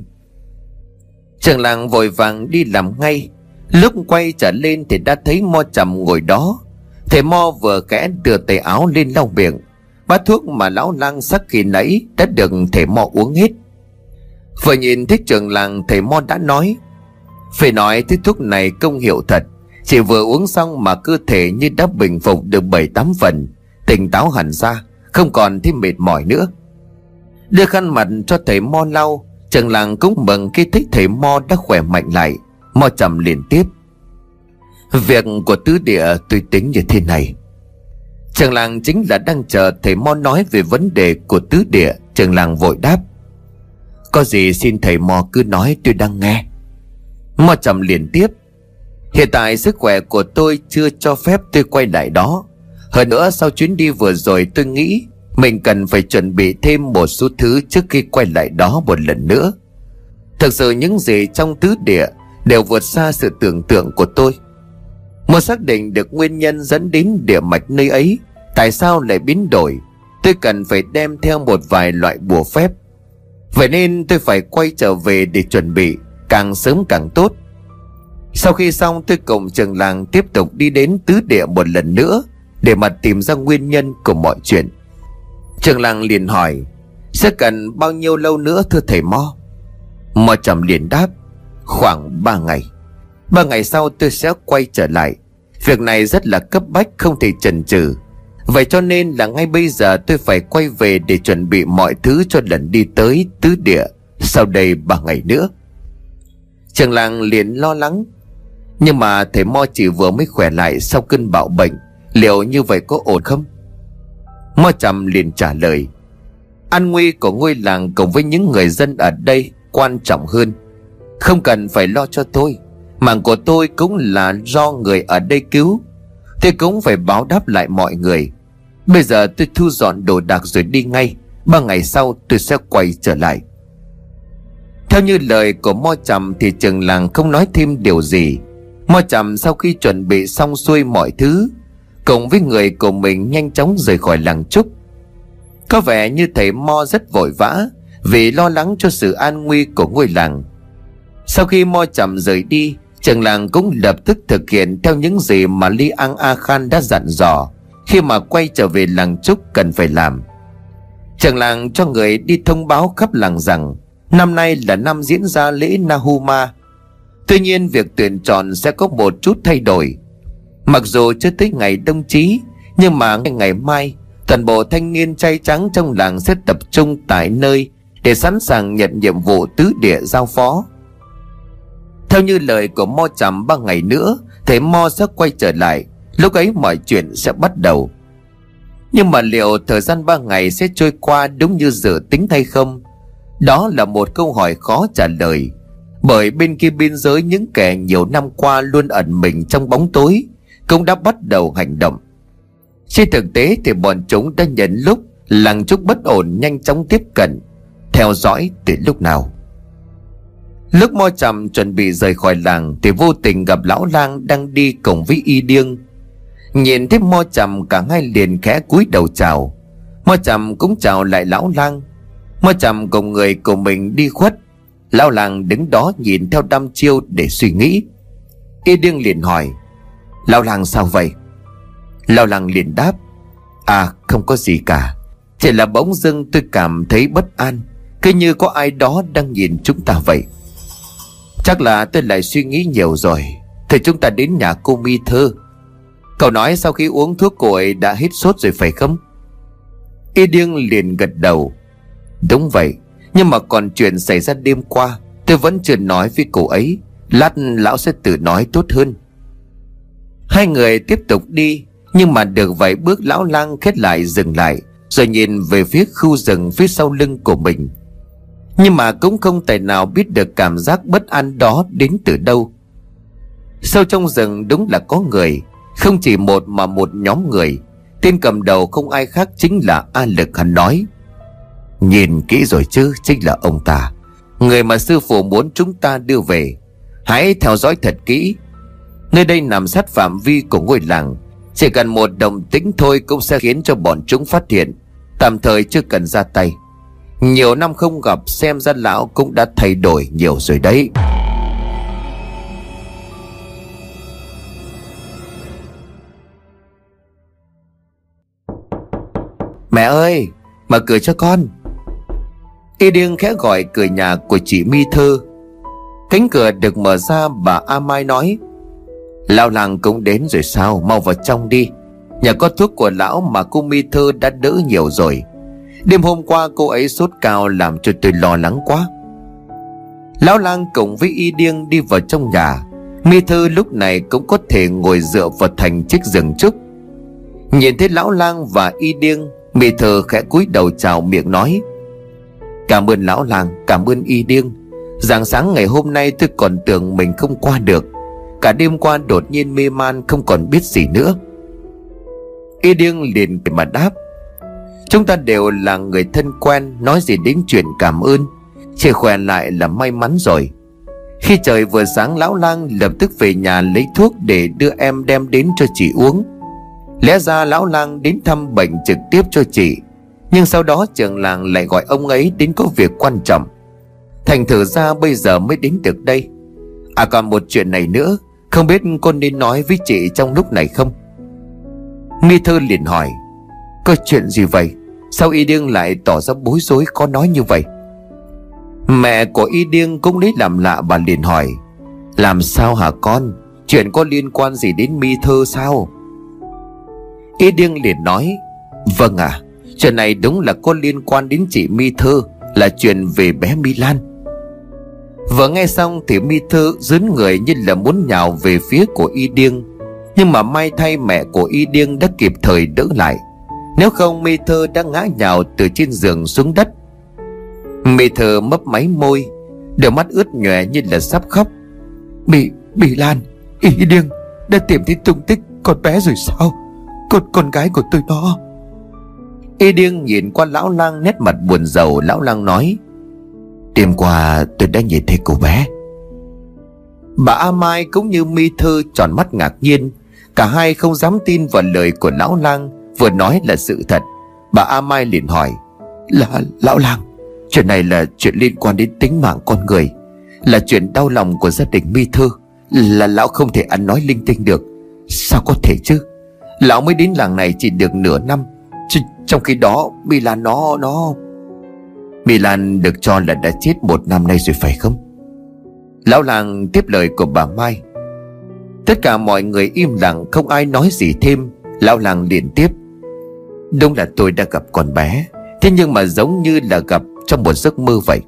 Trường Làng vội vàng đi làm ngay. Lúc quay trở lên thì đã thấy Mo Trầm ngồi đó. Thầy Mo vừa kẽ đưa tay áo lên lau miệng. Bát thuốc mà lão lang sắc khi nãy đã được thầy Mo uống hết. Vừa nhìn thấy Trường Làng, thầy Mo đã nói: Phải nói thứ thuốc này công hiệu thật, chỉ vừa uống xong mà cơ thể như đã bình phục được bảy tám phần, tỉnh táo hẳn ra, không còn thấy mệt mỏi nữa. Đưa khăn mặt cho thầy Mo lau. Trường Làng cũng mừng khi thấy thầy Mo đã khỏe mạnh lại. Mo Trầm liền tiếp: Việc của tứ địa tôi tính như thế này. Trường Làng chính là đang chờ thầy Mo nói về vấn đề của tứ địa. Trường Làng vội đáp: Có gì xin thầy Mo cứ nói, tôi đang nghe. Mo Trầm liền tiếp: Hiện tại sức khỏe của tôi chưa cho phép tôi quay lại đó. Hơn nữa sau chuyến đi vừa rồi tôi nghĩ mình cần phải chuẩn bị thêm một số thứ trước khi quay lại đó một lần nữa. Thực sự những gì trong tứ địa đều vượt xa sự tưởng tượng của tôi. Muốn xác định được nguyên nhân dẫn đến địa mạch nơi ấy, tại sao lại biến đổi, tôi cần phải đem theo một vài loại bùa phép. Vậy nên tôi phải quay trở về để chuẩn bị, càng sớm càng tốt. Sau khi xong tôi cùng Trường Làng tiếp tục đi đến tứ địa một lần nữa để mà tìm ra nguyên nhân của mọi chuyện. Trường làng liền hỏi: "Sẽ cần bao nhiêu lâu nữa thưa thầy Mo?" Mo Trầm liền đáp: "Khoảng ba ngày. Ba ngày sau tôi sẽ quay trở lại. Việc này rất là cấp bách, không thể chần chừ. Vậy cho nên là ngay bây giờ tôi phải quay về để chuẩn bị mọi thứ cho lần đi tới Tứ Địa sau đây ba ngày nữa." Trường làng liền lo lắng: "Nhưng mà thầy Mo chỉ vừa mới khỏe lại sau cơn bạo bệnh, liệu như vậy có ổn không?" Mo Trầm liền trả lời: "An nguy của ngôi làng cùng với những người dân ở đây quan trọng hơn. Không cần phải lo cho tôi. Mạng của tôi cũng là do người ở đây cứu. Tôi cũng phải báo đáp lại mọi người. Bây giờ tôi thu dọn đồ đạc rồi đi ngay. Ba ngày sau tôi sẽ quay trở lại." Theo như lời của Mo Trầm thì trường làng không nói thêm điều gì. Mo Trầm sau khi chuẩn bị xong xuôi mọi thứ, cùng với người của mình nhanh chóng rời khỏi làng Trúc. Có vẻ như thầy Mo rất vội vã vì lo lắng cho sự an nguy của ngôi làng. Sau khi Mo Trầm rời đi, trường làng cũng lập tức thực hiện theo những gì mà Lý An A Khan đã dặn dò khi mà quay trở về làng Trúc cần phải làm. Trường làng cho người đi thông báo khắp làng rằng năm nay là năm diễn ra lễ Nahuma. Tuy nhiên việc tuyển chọn sẽ có một chút thay đổi. Mặc dù chưa tới ngày đông chí, nhưng mà ngày mai toàn bộ thanh niên trai trắng trong làng sẽ tập trung tại nơi để sẵn sàng nhận nhiệm vụ Tứ Địa giao phó. Theo như lời của Mo Trầm, ba ngày nữa thầy Mo sẽ quay trở lại, lúc ấy mọi chuyện sẽ bắt đầu. Nhưng mà liệu thời gian ba ngày sẽ trôi qua đúng như dự tính hay không? Đó là một câu hỏi khó trả lời, bởi bên kia biên giới những kẻ nhiều năm qua luôn ẩn mình trong bóng tối cũng đã bắt đầu hành động. Trên thực tế thì bọn chúng đã nhận lúc làng Trúc bất ổn nhanh chóng tiếp cận, theo dõi từ lúc nào. Lúc Mo Trầm chuẩn bị rời khỏi làng thì vô tình gặp lão lang đang đi cùng với Y Điêng. Nhìn thấy Mo Trầm, cả hai liền khẽ cúi đầu chào. Mo Trầm cũng chào lại lão lang. Mo Trầm cùng người của mình đi khuất. Lão lang đứng đó nhìn theo đăm chiêu để suy nghĩ. Y Điêng liền hỏi: "Lão lang sao vậy?" Lão lang liền đáp: "À, không có gì cả. Chỉ là bỗng dưng tôi cảm thấy bất an, cứ như có ai đó đang nhìn chúng ta vậy." "Chắc là tôi lại suy nghĩ nhiều rồi. Thì chúng ta đến nhà cô Mi Thơ. Cậu nói sau khi uống thuốc cô ấy đã hết sốt rồi phải không?" Y Điêng liền gật đầu: "Đúng vậy. Nhưng mà còn chuyện xảy ra đêm qua tôi vẫn chưa nói với cô ấy. Lát lão sẽ tự nói tốt hơn." Hai người tiếp tục đi. Nhưng mà được vài bước lão lang khép lại dừng lại, rồi nhìn về phía khu rừng phía sau lưng của mình. Nhưng mà cũng không tài nào biết được cảm giác bất an đó đến từ đâu. Sâu trong rừng đúng là có người, không chỉ một mà một nhóm người. Tên cầm đầu không ai khác chính là A Lực. Hắn nói: "Nhìn kỹ rồi chứ, chính là ông ta, người mà sư phụ muốn chúng ta đưa về. Hãy theo dõi thật kỹ. Nơi đây nằm sát phạm vi của ngôi làng, chỉ cần một động tĩnh thôi cũng sẽ khiến cho bọn chúng phát hiện. Tạm thời chưa cần ra tay. Nhiều năm không gặp, xem ra lão cũng đã thay đổi nhiều rồi đấy." "Mẹ ơi, mở cửa cho con." Y Điêng khẽ gọi cửa nhà của chị Mi Thơ. Cánh cửa được mở ra, bà A Mai nói: "Lão lang cũng đến rồi sao? Mau vào trong đi. Nhà có thuốc của lão mà cô Mi Thơ đã đỡ nhiều rồi. Đêm hôm qua cô ấy sốt cao làm cho tôi lo lắng quá." Lão lang cùng với Y Điêng đi vào trong nhà. Mi Thơ lúc này cũng có thể ngồi dựa vào thành chiếc giường trúc. Nhìn thấy lão lang và Y Điêng, Mi Thơ khẽ cúi đầu chào, miệng nói: "Cảm ơn lão lang, cảm ơn Y Điêng. Rạng sáng ngày hôm nay tôi còn tưởng mình không qua được. Cả đêm qua đột nhiên mê man không còn biết gì nữa." Y Điêng liền cười mà đáp: "Chúng ta đều là người thân quen, nói gì đến chuyện cảm ơn. Chỉ khỏe lại là may mắn rồi." Khi trời vừa sáng, lão lang lập tức về nhà lấy thuốc để đưa em đem đến cho chị uống. Lẽ ra lão lang đến thăm bệnh trực tiếp cho chị, nhưng sau đó trường làng lại gọi ông ấy đến có việc quan trọng. Thành thử ra bây giờ mới đến được đây. À, còn một chuyện này nữa, không biết con nên nói với chị trong lúc này không?" Mi Thơ liền hỏi: "Có chuyện gì vậy? Sao Y Điêng lại tỏ ra bối rối có nói như vậy? Mẹ của Y Điêng cũng lấy làm lạ, bà liền hỏi: Làm sao hả con? Chuyện có liên quan gì đến Mi Thơ sao? Y Điêng liền nói: Vâng ạ, à, chuyện này đúng là có liên quan đến chị Mi Thơ, là chuyện về bé Mi Lan. Vừa nghe xong thì Mi Thơ rướn người như là muốn nhào về phía của Y Điêng, nhưng mà may thay mẹ của Y Điêng đã kịp thời đỡ lại, nếu không Mi Thơ đã ngã nhào từ trên giường xuống đất. Mi Thơ mấp máy môi, đôi mắt ướt nhòe như là sắp khóc. Bị Bị Lan, Y Điêng đã tìm thấy tung tích con bé rồi sao? Con con gái của tôi đó. Y Điêng nhìn qua lão lang, nét mặt buồn rầu. Lão lang nói: Đêm qua tôi đã nhìn thấy cô bé. Bà A Mai cũng như Mi Thơ tròn mắt ngạc nhiên, cả hai không dám tin vào lời của lão lang vừa nói là sự thật. Bà A Mai liền hỏi: Là lão lang, chuyện này là chuyện liên quan đến tính mạng con người, là chuyện đau lòng của gia đình Mi Thơ, là lão không thể ăn nói linh tinh được. Sao có thể chứ? Lão mới đến làng này chỉ được nửa năm, Ch- trong khi đó Mi Lan nó nó Mi Lan được cho là đã chết một năm nay rồi phải không? Lão làng tiếp lời của bà Mai. Tất cả mọi người im lặng, không ai nói gì thêm. Lão làng liền tiếp: Đúng là tôi đã gặp con bé, thế nhưng mà giống như là gặp trong một giấc mơ vậy.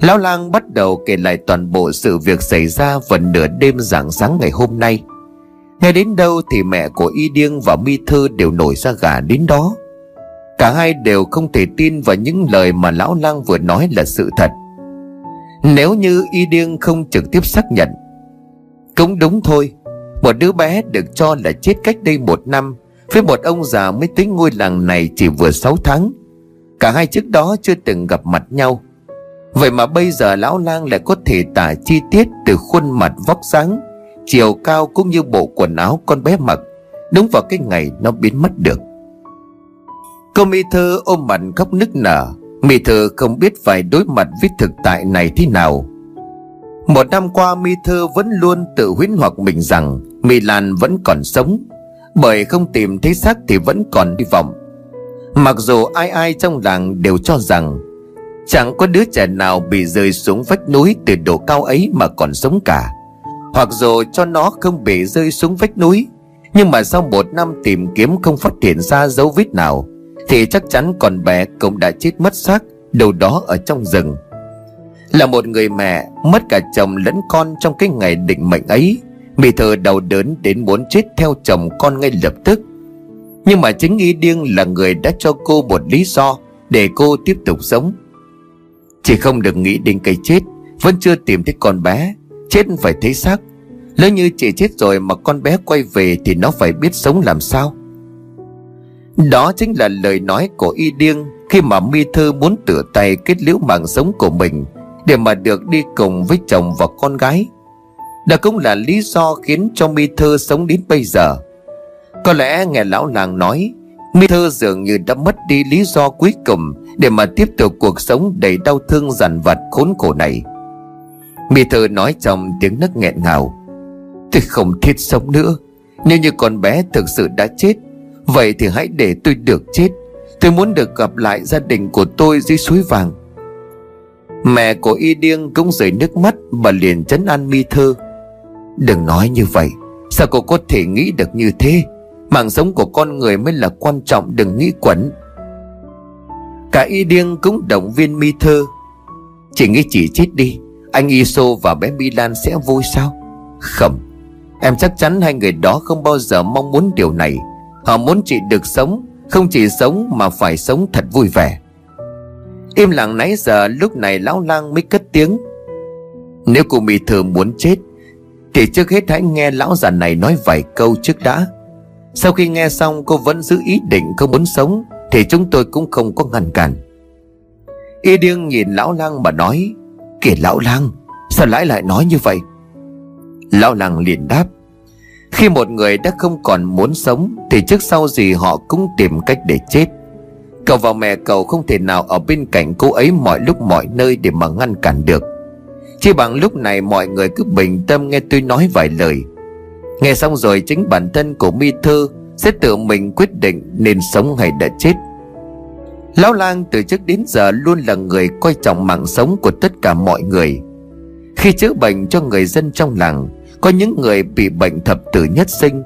Lão lang bắt đầu kể lại toàn bộ sự việc xảy ra vào nửa đêm rạng sáng ngày hôm nay. Nghe đến đâu thì mẹ của Y Điêng và Mi Thơ đều nổi da gà đến đó. Cả hai đều không thể tin vào những lời mà lão lang vừa nói là sự thật. Nếu như Y Điêng không trực tiếp xác nhận. Cũng đúng thôi, một đứa bé được cho là chết cách đây một năm, với một ông già mới tới ngôi làng này chỉ vừa sáu tháng. Cả hai trước đó chưa từng gặp mặt nhau, vậy mà bây giờ lão lang lại có thể tả chi tiết từ khuôn mặt, vóc dáng, chiều cao cũng như bộ quần áo con bé mặc đúng vào cái ngày nó biến mất được. Cô Mi Thơ ôm mặt khóc nức nở. Mi Thơ không biết phải đối mặt với thực tại này thế nào. Một năm qua Mi Thơ vẫn luôn tự huyễn hoặc mình rằng Mi Lan vẫn còn sống, bởi không tìm thấy xác thì vẫn còn hy vọng. Mặc dù ai ai trong làng đều cho rằng chẳng có đứa trẻ nào bị rơi xuống vách núi từ độ cao ấy mà còn sống cả, hoặc dù cho nó không bị rơi xuống vách núi, nhưng mà sau một năm tìm kiếm không phát hiện ra dấu vết nào thì chắc chắn con bé cũng đã chết mất xác đâu đó ở trong rừng. Là một người mẹ mất cả chồng lẫn con trong cái ngày định mệnh ấy, Mi Thơ đau đớn đến muốn chết theo chồng con ngay lập tức. Nhưng mà chính Y Điêng là người đã cho cô một lý do để cô tiếp tục sống. Chỉ không được nghĩ đến cái chết, vẫn chưa tìm thấy con bé, chết phải thấy xác. Nếu như chị chết rồi mà con bé quay về thì nó phải biết sống làm sao. Đó chính là lời nói của Y Điêng khi mà Mi Thơ muốn tựa tay kết liễu mạng sống của mình để mà được đi cùng với chồng và con gái. Đó cũng là lý do khiến cho Mi Thơ sống đến bây giờ. Có lẽ nghe lão làng nói, Mi Thơ dường như đã mất đi lý do cuối cùng để mà tiếp tục cuộc sống đầy đau thương dằn vặt khốn khổ này. Mi Thơ nói trong tiếng nấc nghẹn ngào: Tôi không thiết sống nữa. Nếu như con bé thực sự đã chết, vậy thì hãy để tôi được chết. Tôi muốn được gặp lại gia đình của tôi dưới suối vàng. Mẹ của Y Điêng cũng rơi nước mắt. Bà liền trấn an Mi Thơ: Đừng nói như vậy, sao cô có thể nghĩ được như thế? Mạng sống của con người mới là quan trọng, đừng nghĩ quẩn. Cả Y Điêng cũng động viên Mi Thơ: Chị nghĩ chị chết đi, anh Iso và bé Mi Lan sẽ vui sao? Không, em chắc chắn hai người đó không bao giờ mong muốn điều này. Họ muốn chị được sống, không chỉ sống mà phải sống thật vui vẻ. Im lặng nãy giờ, lúc này lão lang mới cất tiếng: Nếu cô Mi Thơ muốn chết thì trước hết hãy nghe lão già này nói vài câu trước đã. Sau khi nghe xong cô vẫn giữ ý định không muốn sống thì chúng tôi cũng không có ngăn cản. Y Điêng nhìn lão lang mà nói: Kìa lão lang, sao lại lại nói như vậy? Lão lang liền đáp: Khi một người đã không còn muốn sống thì trước sau gì họ cũng tìm cách để chết. Cậu và mẹ cậu không thể nào ở bên cạnh cô ấy mọi lúc mọi nơi để mà ngăn cản được. Chỉ bằng lúc này mọi người cứ bình tâm nghe tôi nói vài lời. Nghe xong rồi chính bản thân của Mi Thơ sẽ tự mình quyết định nên sống hay đã chết. Lão lang từ trước đến giờ luôn là người coi trọng mạng sống của tất cả mọi người. Khi chữa bệnh cho người dân trong làng, có những người bị bệnh thập tử nhất sinh.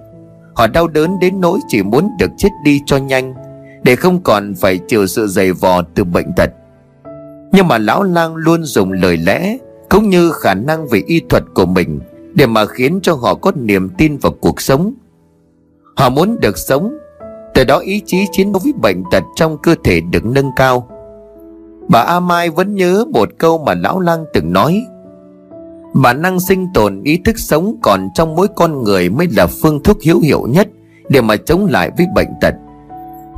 Họ đau đớn đến nỗi chỉ muốn được chết đi cho nhanh, để không còn phải chịu sự dày vò từ bệnh tật. Nhưng mà lão lang luôn dùng lời lẽ cũng như khả năng về y thuật của mình để mà khiến cho họ có niềm tin vào cuộc sống. Họ muốn được sống, từ đó ý chí chiến đấu với bệnh tật trong cơ thể được nâng cao. Bà A Mai vẫn nhớ một câu mà lão lang từng nói: bản năng sinh tồn, ý thức sống còn trong mỗi con người mới là phương thuốc hữu hiệu nhất để mà chống lại với bệnh tật.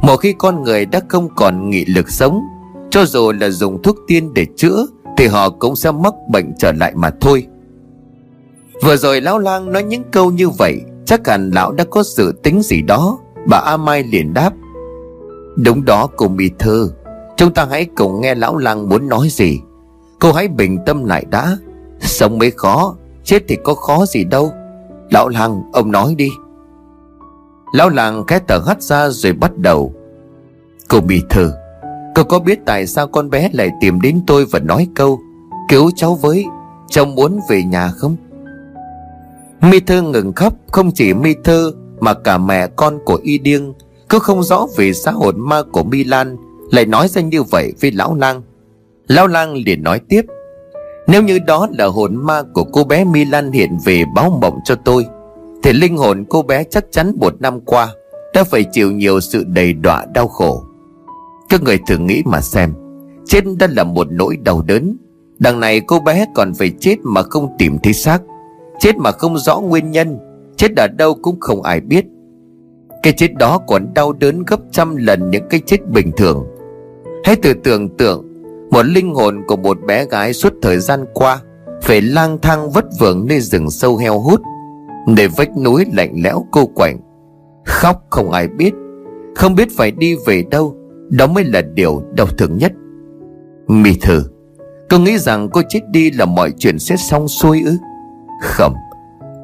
Một khi con người đã không còn nghị lực sống, cho dù là dùng thuốc tiên để chữa thì họ cũng sẽ mắc bệnh trở lại mà thôi. Vừa rồi lão lang nói những câu như vậy, chắc hẳn lão đã có dự tính gì đó. Bà A Mai liền đáp: đúng đó cô Mi Thơ, chúng ta hãy cùng nghe lão lang muốn nói gì. Cô hãy bình tâm lại đã. Sống mới khó, chết thì có khó gì đâu. Lão lang, ông nói đi. Lão lang khẽ thở hắt ra rồi bắt đầu: cô Mi Thơ, cô có biết tại sao con bé lại tìm đến tôi và nói câu cứu cháu với, cháu muốn về nhà không? Mi Thơ ngừng khóc. Không chỉ Mi Thơ mà cả mẹ con của Y Điêng cứ không rõ vì xã hội ma của Mi Lan lại nói ra như vậy với lão lang. Lão lang liền nói tiếp: nếu như đó là hồn ma của cô bé Mi Lan hiện về báo mộng cho tôi, thì linh hồn cô bé chắc chắn một năm qua đã phải chịu nhiều sự đầy đọa đau khổ. Các người thử nghĩ mà xem, chết đã là một nỗi đau đớn, đằng này cô bé còn phải chết mà không tìm thấy xác, chết mà không rõ nguyên nhân, chết ở đâu cũng không ai biết. Cái chết đó còn đau đớn gấp trăm lần những cái chết bình thường. Hãy tự tưởng tượng một linh hồn của một bé gái suốt thời gian qua phải lang thang vất vưởng nơi rừng sâu heo hút, nơi vách núi lạnh lẽo cô quạnh, khóc không ai biết, không biết phải đi về đâu. Đó mới là điều đau thương nhất. Mi Thơ, cô nghĩ rằng cô chết đi là mọi chuyện sẽ xong xuôi ư? Không,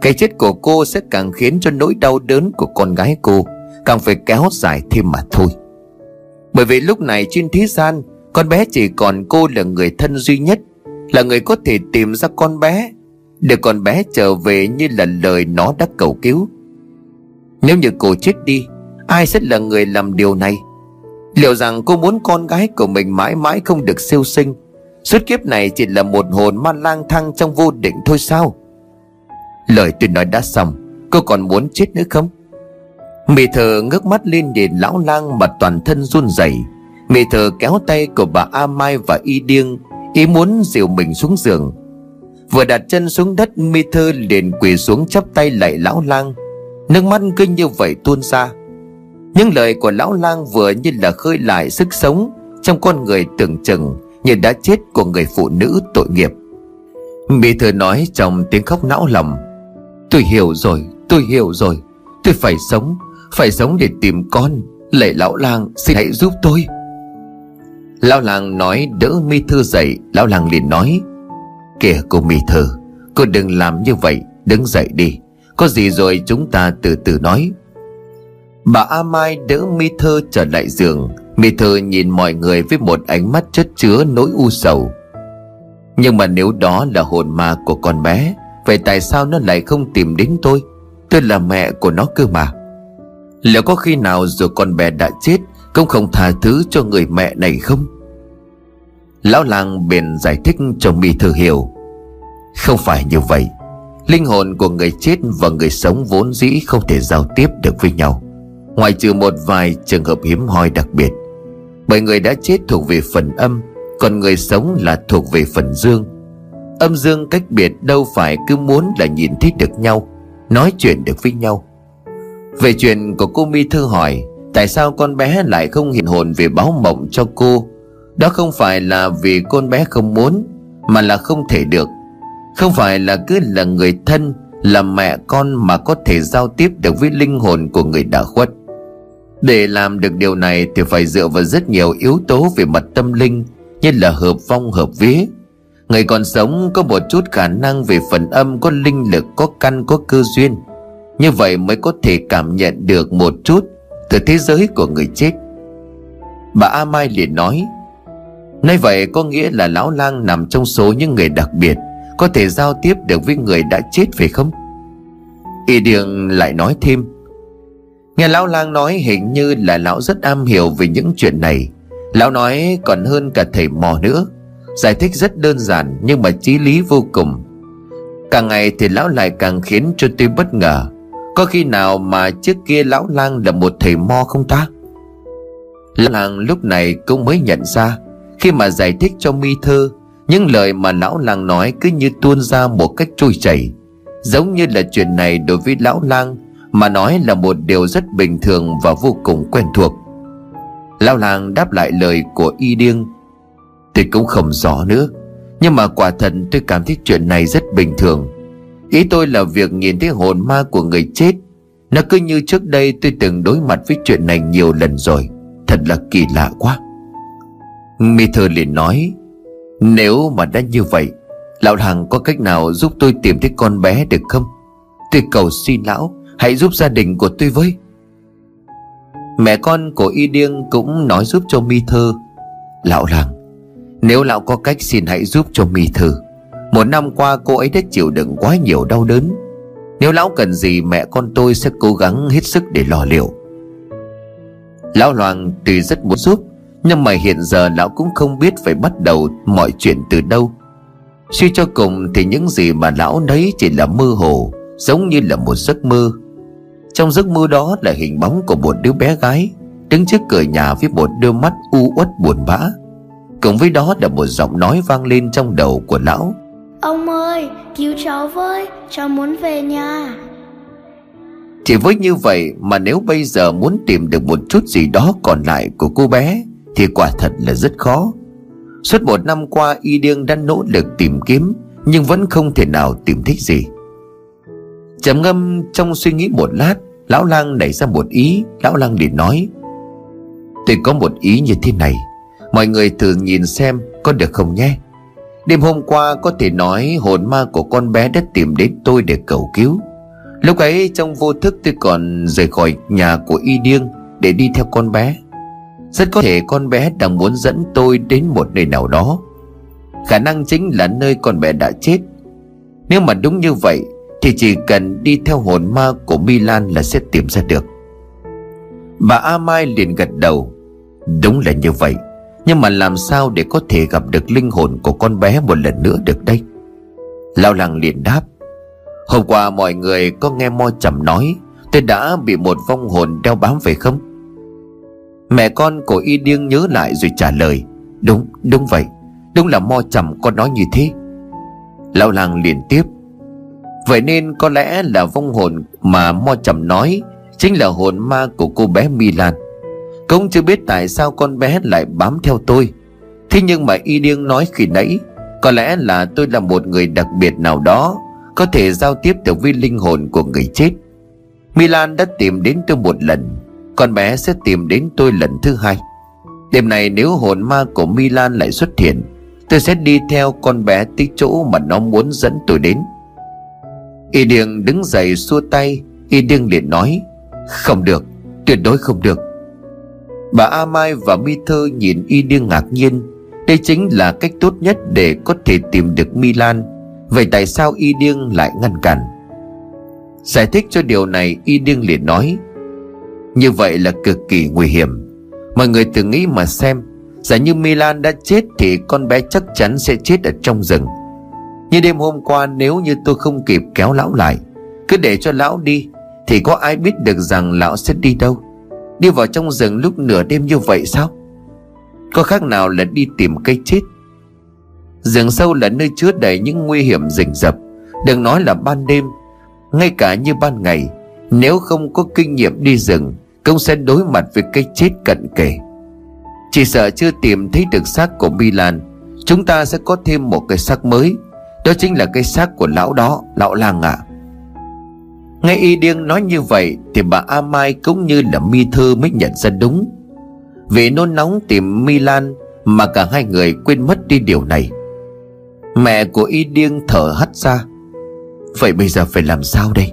cái chết của cô sẽ càng khiến cho nỗi đau đớn của con gái cô càng phải kéo dài thêm mà thôi. Bởi vì lúc này trên thế gian, con bé chỉ còn cô là người thân duy nhất, là người có thể tìm ra con bé, để con bé trở về như là lời nó đã cầu cứu. Nếu như cô chết đi, ai sẽ là người làm điều này? Liệu rằng cô muốn con gái của mình mãi mãi không được siêu sinh, suốt kiếp này chỉ là một hồn ma lang thang trong vô định thôi sao? Lời tôi nói đã xong, cô còn muốn chết nữa không? Mi Thơ ngước mắt lên nhìn lão lang mà toàn thân run rẩy. Mi Thơ kéo tay của bà A Mai và Y Điêng, ý muốn dìu mình xuống giường. Vừa đặt chân xuống đất, Mi Thơ liền quỳ xuống chắp tay lạy lão lang, nước mắt cứ như vậy tuôn ra. Những lời của lão lang vừa như là khơi lại sức sống trong con người tưởng chừng như đã chết của người phụ nữ tội nghiệp. Mi Thơ nói trong tiếng khóc não lòng: tôi hiểu rồi, tôi hiểu rồi, tôi phải sống, phải sống để tìm con. Lạy lão lang, xin hãy giúp tôi. Lão lang nói đỡ Mi Thơ dậy. Lão lang liền nói: kìa cô Mi Thơ, cô đừng làm như vậy, đứng dậy đi, có gì rồi chúng ta từ từ nói. Bà A Mai đỡ Mi Thơ trở lại giường. Mi Thơ nhìn mọi người với một ánh mắt chất chứa nỗi u sầu. Nhưng mà nếu đó là hồn ma của con bé, vậy tại sao nó lại không tìm đến tôi? Tôi là mẹ của nó cơ mà. Liệu có khi nào dù con bé đã chết cũng không tha thứ cho người mẹ này không? Lão lang bèn giải thích cho Mi Thơ hiểu: không phải như vậy. Linh hồn của người chết và người sống vốn dĩ không thể giao tiếp được với nhau, ngoại trừ một vài trường hợp hiếm hoi đặc biệt. Bởi người đã chết thuộc về phần âm, còn người sống là thuộc về phần dương. Âm dương cách biệt đâu phải cứ muốn là nhìn thấy được nhau, nói chuyện được với nhau. Về chuyện của cô Mi Thơ hỏi tại sao con bé lại không hiện hồn về báo mộng cho cô, đó không phải là vì con bé không muốn, mà là không thể được. Không phải là cứ là người thân, là mẹ con mà có thể giao tiếp được với linh hồn của người đã khuất. Để làm được điều này thì phải dựa vào rất nhiều yếu tố về mặt tâm linh, như là hợp vong hợp vía. Người còn sống có một chút khả năng về phần âm, có linh lực, có căn, có cơ duyên, như vậy mới có thể cảm nhận được một chút từ thế giới của người chết. Bà A Mai liền nói: Nay vậy có nghĩa là lão lang nằm trong số những người đặc biệt có thể giao tiếp được với người đã chết phải không? Y Điêng lại nói thêm: Nghe lão lang nói hình như là lão rất am hiểu về những chuyện này. Lão nói còn hơn cả thầy mò nữa. Giải thích rất đơn giản nhưng mà chí lý vô cùng. Càng ngày thì lão lại càng khiến cho tôi bất ngờ. Có khi nào mà trước kia lão lang là một thầy mò không ta? Lão lang lúc này cũng mới nhận ra, khi mà giải thích cho Mi Thơ, những lời mà lão lang nói cứ như tuôn ra một cách trôi chảy, giống như là chuyện này đối với lão lang mà nói là một điều rất bình thường và vô cùng quen thuộc. Lão lang đáp lại lời của Y Điêng: Tôi cũng không rõ nữa, nhưng mà quả thật tôi cảm thấy chuyện này rất bình thường. Ý tôi là việc nhìn thấy hồn ma của người chết, nó cứ như trước đây tôi từng đối mặt với chuyện này nhiều lần rồi. Thật là kỳ lạ quá. Mi Thơ liền nói: Nếu mà đã như vậy, lão lang có cách nào giúp tôi tìm thấy con bé được không? Tôi cầu xin lão hãy giúp gia đình của tôi với. Mẹ con của Y Điêng cũng nói giúp cho Mi Thơ: Lão lang, nếu lão có cách xin hãy giúp cho Mi Thơ. Một năm qua cô ấy đã chịu đựng quá nhiều đau đớn. Nếu lão cần gì mẹ con tôi sẽ cố gắng hết sức để lo liệu. Lão lang tuy rất muốn giúp, nhưng mà hiện giờ lão cũng không biết phải bắt đầu mọi chuyện từ đâu. Suy cho cùng thì những gì mà lão thấy chỉ là mơ hồ, giống như là một giấc mơ. Trong giấc mơ đó là hình bóng của một đứa bé gái đứng trước cửa nhà với một đôi mắt u uất buồn bã. Cùng với đó là một giọng nói vang lên trong đầu của lão: Ông ơi, cứu cháu với, cháu muốn về nhà. Chỉ với như vậy mà nếu bây giờ muốn tìm được một chút gì đó còn lại của cô bé thì quả thật là rất khó. Suốt một năm qua Y Điêng đã nỗ lực tìm kiếm nhưng vẫn không thể nào tìm thấy gì. Trầm ngâm trong suy nghĩ một lát, lão lang nảy ra một ý. Lão lang liền nói: Tôi có một ý như thế này, mọi người thử nhìn xem có được không nhé. Đêm hôm qua có thể nói hồn ma của con bé đã tìm đến tôi để cầu cứu. Lúc ấy trong vô thức tôi còn rời khỏi nhà của Y Điêng để đi theo con bé. Rất có thể con bé đang muốn dẫn tôi đến một nơi nào đó. Khả năng chính là nơi con bé đã chết. Nếu mà đúng như vậy thì chỉ cần đi theo hồn ma của Mi Lan là sẽ tìm ra được. Bà A Mai liền gật đầu: Đúng là như vậy, nhưng mà làm sao để có thể gặp được linh hồn của con bé một lần nữa được đây? Lão lang liền đáp: Hôm qua mọi người có nghe Mo Trầm nói tôi đã bị một vong hồn đeo bám phải không? Mẹ con của Y Điêng nhớ lại rồi trả lời: Đúng, đúng vậy, đúng là Mo Trầm có nói như thế. Lão lang liền tiếp: Vậy nên có lẽ là vong hồn mà Mo Trầm nói chính là hồn ma của cô bé Mi Lan. Cũng chưa biết tại sao con bé lại bám theo tôi. Thế nhưng mà Y Điêng nói khi nãy, có lẽ là tôi là một người đặc biệt nào đó, có thể giao tiếp được với linh hồn của người chết. Mi Lan đã tìm đến tôi một lần, con bé sẽ tìm đến tôi lần thứ hai. Đêm nay nếu hồn ma của Mi Lan lại xuất hiện, tôi sẽ đi theo con bé tới chỗ mà nó muốn dẫn tôi đến. Y Điêng đứng dậy xua tay. Y Điêng liền nói: Không được, tuyệt đối không được. Bà A Mai và Mi Thơ nhìn Y Điêng ngạc nhiên. Đây chính là cách tốt nhất để có thể tìm được Mi Lan. Vậy tại sao Y Điêng lại ngăn cản? Giải thích cho điều này, Y Điêng liền nói: Như vậy là cực kỳ nguy hiểm. Mọi người thử nghĩ mà xem, giả như Mi Lan đã chết thì con bé chắc chắn sẽ chết ở trong rừng. Như đêm hôm qua nếu như tôi không kịp kéo lão lại, cứ để cho lão đi, thì có ai biết được rằng lão sẽ đi đâu? Đi vào trong rừng lúc nửa đêm như vậy sao? Có khác nào là đi tìm cây chết? Rừng sâu là nơi chứa đầy những nguy hiểm rình rập. Đừng nói là ban đêm, ngay cả như ban ngày, nếu không có kinh nghiệm đi rừng cũng sẽ đối mặt với cây chết cận kề. Chỉ sợ chưa tìm thấy được xác của Mi Lan, chúng ta sẽ có thêm một cái xác mới. Đó chính là cái xác của lão đó, lão lang ạ. Nghe Y Điêng nói như vậy thì bà A Mai cũng như là Mi Thơ mới nhận ra đúng. Vì nôn nóng tìm Mi Lan mà cả hai người quên mất đi điều này. Mẹ của Y Điêng thở hắt ra: Vậy bây giờ phải làm sao đây?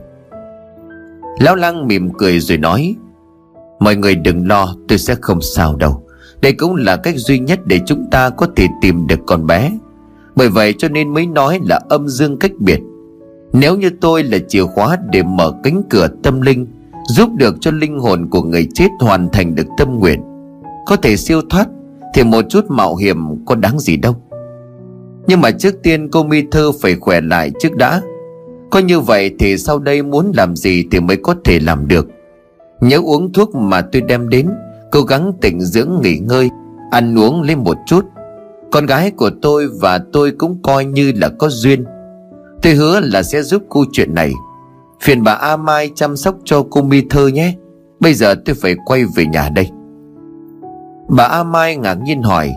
Lão lang mỉm cười rồi nói: Mọi người đừng lo, tôi sẽ không sao đâu. Đây cũng là cách duy nhất để chúng ta có thể tìm được con bé. Bởi vậy cho nên mới nói là âm dương cách biệt. Nếu như tôi là chìa khóa để mở cánh cửa tâm linh, giúp được cho linh hồn của người chết hoàn thành được tâm nguyện, có thể siêu thoát, thì một chút mạo hiểm có đáng gì đâu. Nhưng mà trước tiên cô Mi Thơ phải khỏe lại trước đã. Có như vậy thì sau đây muốn làm gì thì mới có thể làm được. Nhớ uống thuốc mà tôi đem đến, cố gắng tỉnh dưỡng nghỉ ngơi, ăn uống lên một chút. Con gái của tôi và tôi cũng coi như là có duyên. Tôi hứa là sẽ giúp cô chuyện này. Phiền bà A Mai chăm sóc cho cô Mi Thơ nhé. Bây giờ tôi phải quay về nhà đây. Bà A Mai ngạc nhiên hỏi: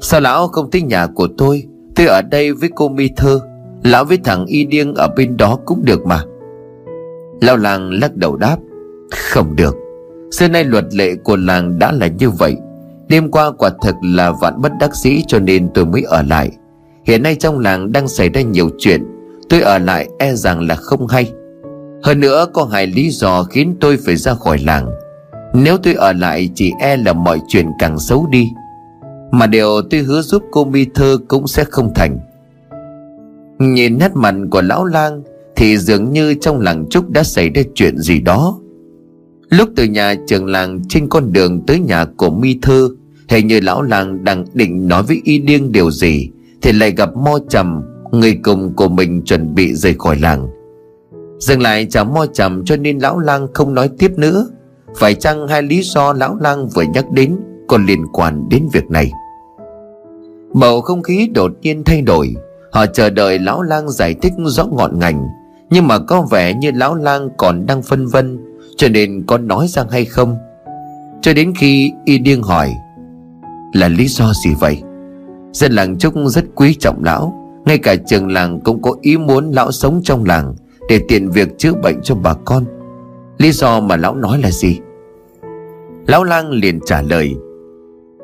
Sao lão không tới nhà của tôi? Tôi ở đây với cô Mi Thơ. Lão với thằng Y Điêng ở bên đó cũng được mà. Lão làng lắc đầu đáp: Không được. Xưa nay luật lệ của làng đã là như vậy. Đêm qua quả thực là vạn bất đắc dĩ cho nên tôi mới ở lại. Hiện nay trong làng đang xảy ra nhiều chuyện, tôi ở lại e rằng là không hay. Hơn nữa có hai lý do khiến tôi phải ra khỏi làng. Nếu tôi ở lại chỉ e là mọi chuyện càng xấu đi. Mà điều tôi hứa giúp cô Mi Thơ cũng sẽ không thành. Nhìn nét mặt của lão lang thì dường như trong làng Trúc đã xảy ra chuyện gì đó. Lúc từ nhà trường làng trên con đường tới nhà của Mi Thơ, hình như lão lang đang định nói với Y Điêng điều gì thì lại gặp Mo Trầm, người cùng của mình chuẩn bị rời khỏi làng. Dừng lại chào Mo Trầm cho nên lão lang không nói tiếp nữa. Phải chăng hai lý do lão lang vừa nhắc đến còn liên quan đến việc này? Bầu không khí đột nhiên thay đổi. Họ chờ đợi lão lang giải thích rõ ngọn ngành, nhưng mà có vẻ như lão lang còn đang phân vân cho nên có nói ra hay không. Cho đến khi Y Điêng hỏi: Là lý do gì vậy? Dân làng Trúc rất quý trọng lão, ngay cả trường làng cũng có ý muốn lão sống trong làng để tiện việc chữa bệnh cho bà con. Lý do mà lão nói là gì? Lão lang liền trả lời: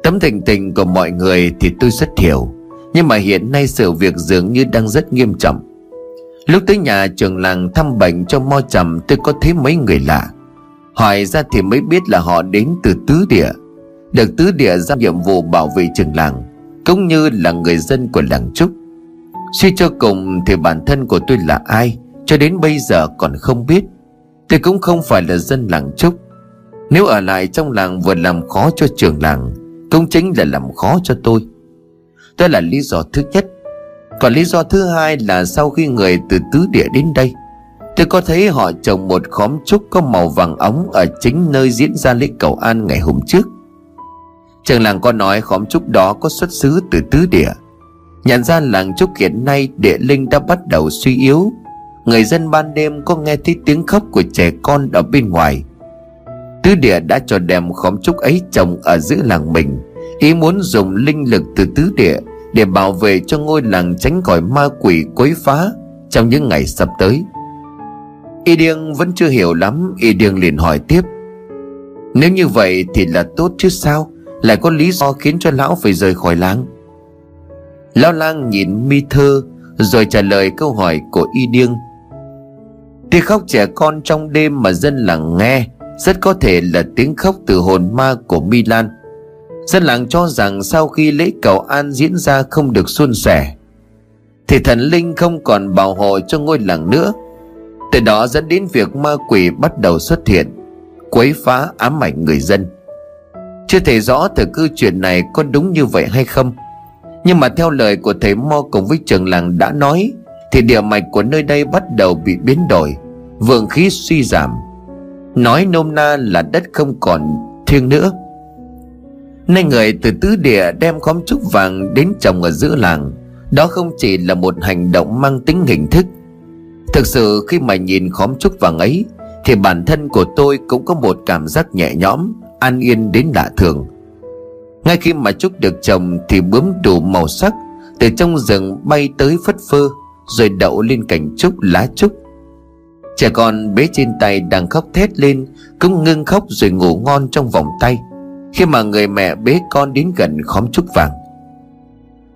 Tấm tình tình của mọi người thì tôi rất hiểu, nhưng mà hiện nay sự việc dường như đang rất nghiêm trọng. Lúc tới nhà trường làng thăm bệnh cho Mo Trầm, tôi có thấy mấy người lạ. Hỏi ra thì mới biết là họ đến từ Tứ Địa, được Tứ Địa giao nhiệm vụ bảo vệ trường làng cũng như là người dân của làng Trúc. Suy cho cùng thì bản thân của tôi là ai cho đến bây giờ còn không biết. Tôi cũng không phải là dân làng Trúc. Nếu ở lại trong làng vừa làm khó cho trường làng, cũng chính là làm khó cho tôi. Đó là lý do thứ nhất. Còn lý do thứ hai là sau khi người từ Tứ Địa đến đây, tôi có thấy họ trồng một khóm trúc có màu vàng óng ở chính nơi diễn ra lễ cầu an ngày hôm trước. Trường làng có nói khóm trúc đó có xuất xứ từ Tứ Địa. Nhận ra làng Trúc hiện nay địa linh đã bắt đầu suy yếu. Người dân ban đêm có nghe thấy tiếng khóc của trẻ con ở bên ngoài. Tứ Địa đã cho đem khóm trúc ấy trồng ở giữa làng mình, ý muốn dùng linh lực từ Tứ Địa để bảo vệ cho ngôi làng tránh khỏi ma quỷ quấy phá trong những ngày sắp tới. Y Điêng vẫn chưa hiểu lắm. Y Điêng liền hỏi tiếp: Nếu như vậy thì là tốt chứ sao? Lại có lý do khiến cho lão phải rời khỏi làng. Lão lang nhìn Mi Thơ rồi trả lời câu hỏi của Y Điêng: Tiếng khóc trẻ con trong đêm mà dân làng nghe rất có thể là tiếng khóc từ hồn ma của Mi Lan. Dân làng cho rằng sau khi lễ cầu an diễn ra không được suôn sẻ thì thần linh không còn bảo hộ cho ngôi làng nữa, từ đó dẫn đến việc ma quỷ bắt đầu xuất hiện, quấy phá ám ảnh người dân. Chưa thể rõ thực cư chuyện này có đúng như vậy hay không, nhưng mà theo lời của thầy Mo cùng với trường làng đã nói thì địa mạch của nơi đây bắt đầu bị biến đổi, vượng khí suy giảm. Nói nôm na là đất không còn thiêng nữa. Nay người từ Tứ Địa đem khóm trúc vàng đến trồng ở giữa làng, đó không chỉ là một hành động mang tính hình thức. Thực sự khi mà nhìn khóm trúc vàng ấy thì bản thân của tôi cũng có một cảm giác nhẹ nhõm, an yên đến lạ thường. Ngay khi mà trúc được trồng thì bướm đủ màu sắc từ trong rừng bay tới phất phơ, rồi đậu lên cành trúc, lá trúc. Trẻ con bế trên tay đang khóc thét lên cũng ngưng khóc rồi ngủ ngon trong vòng tay khi mà người mẹ bế con đến gần khóm trúc vàng.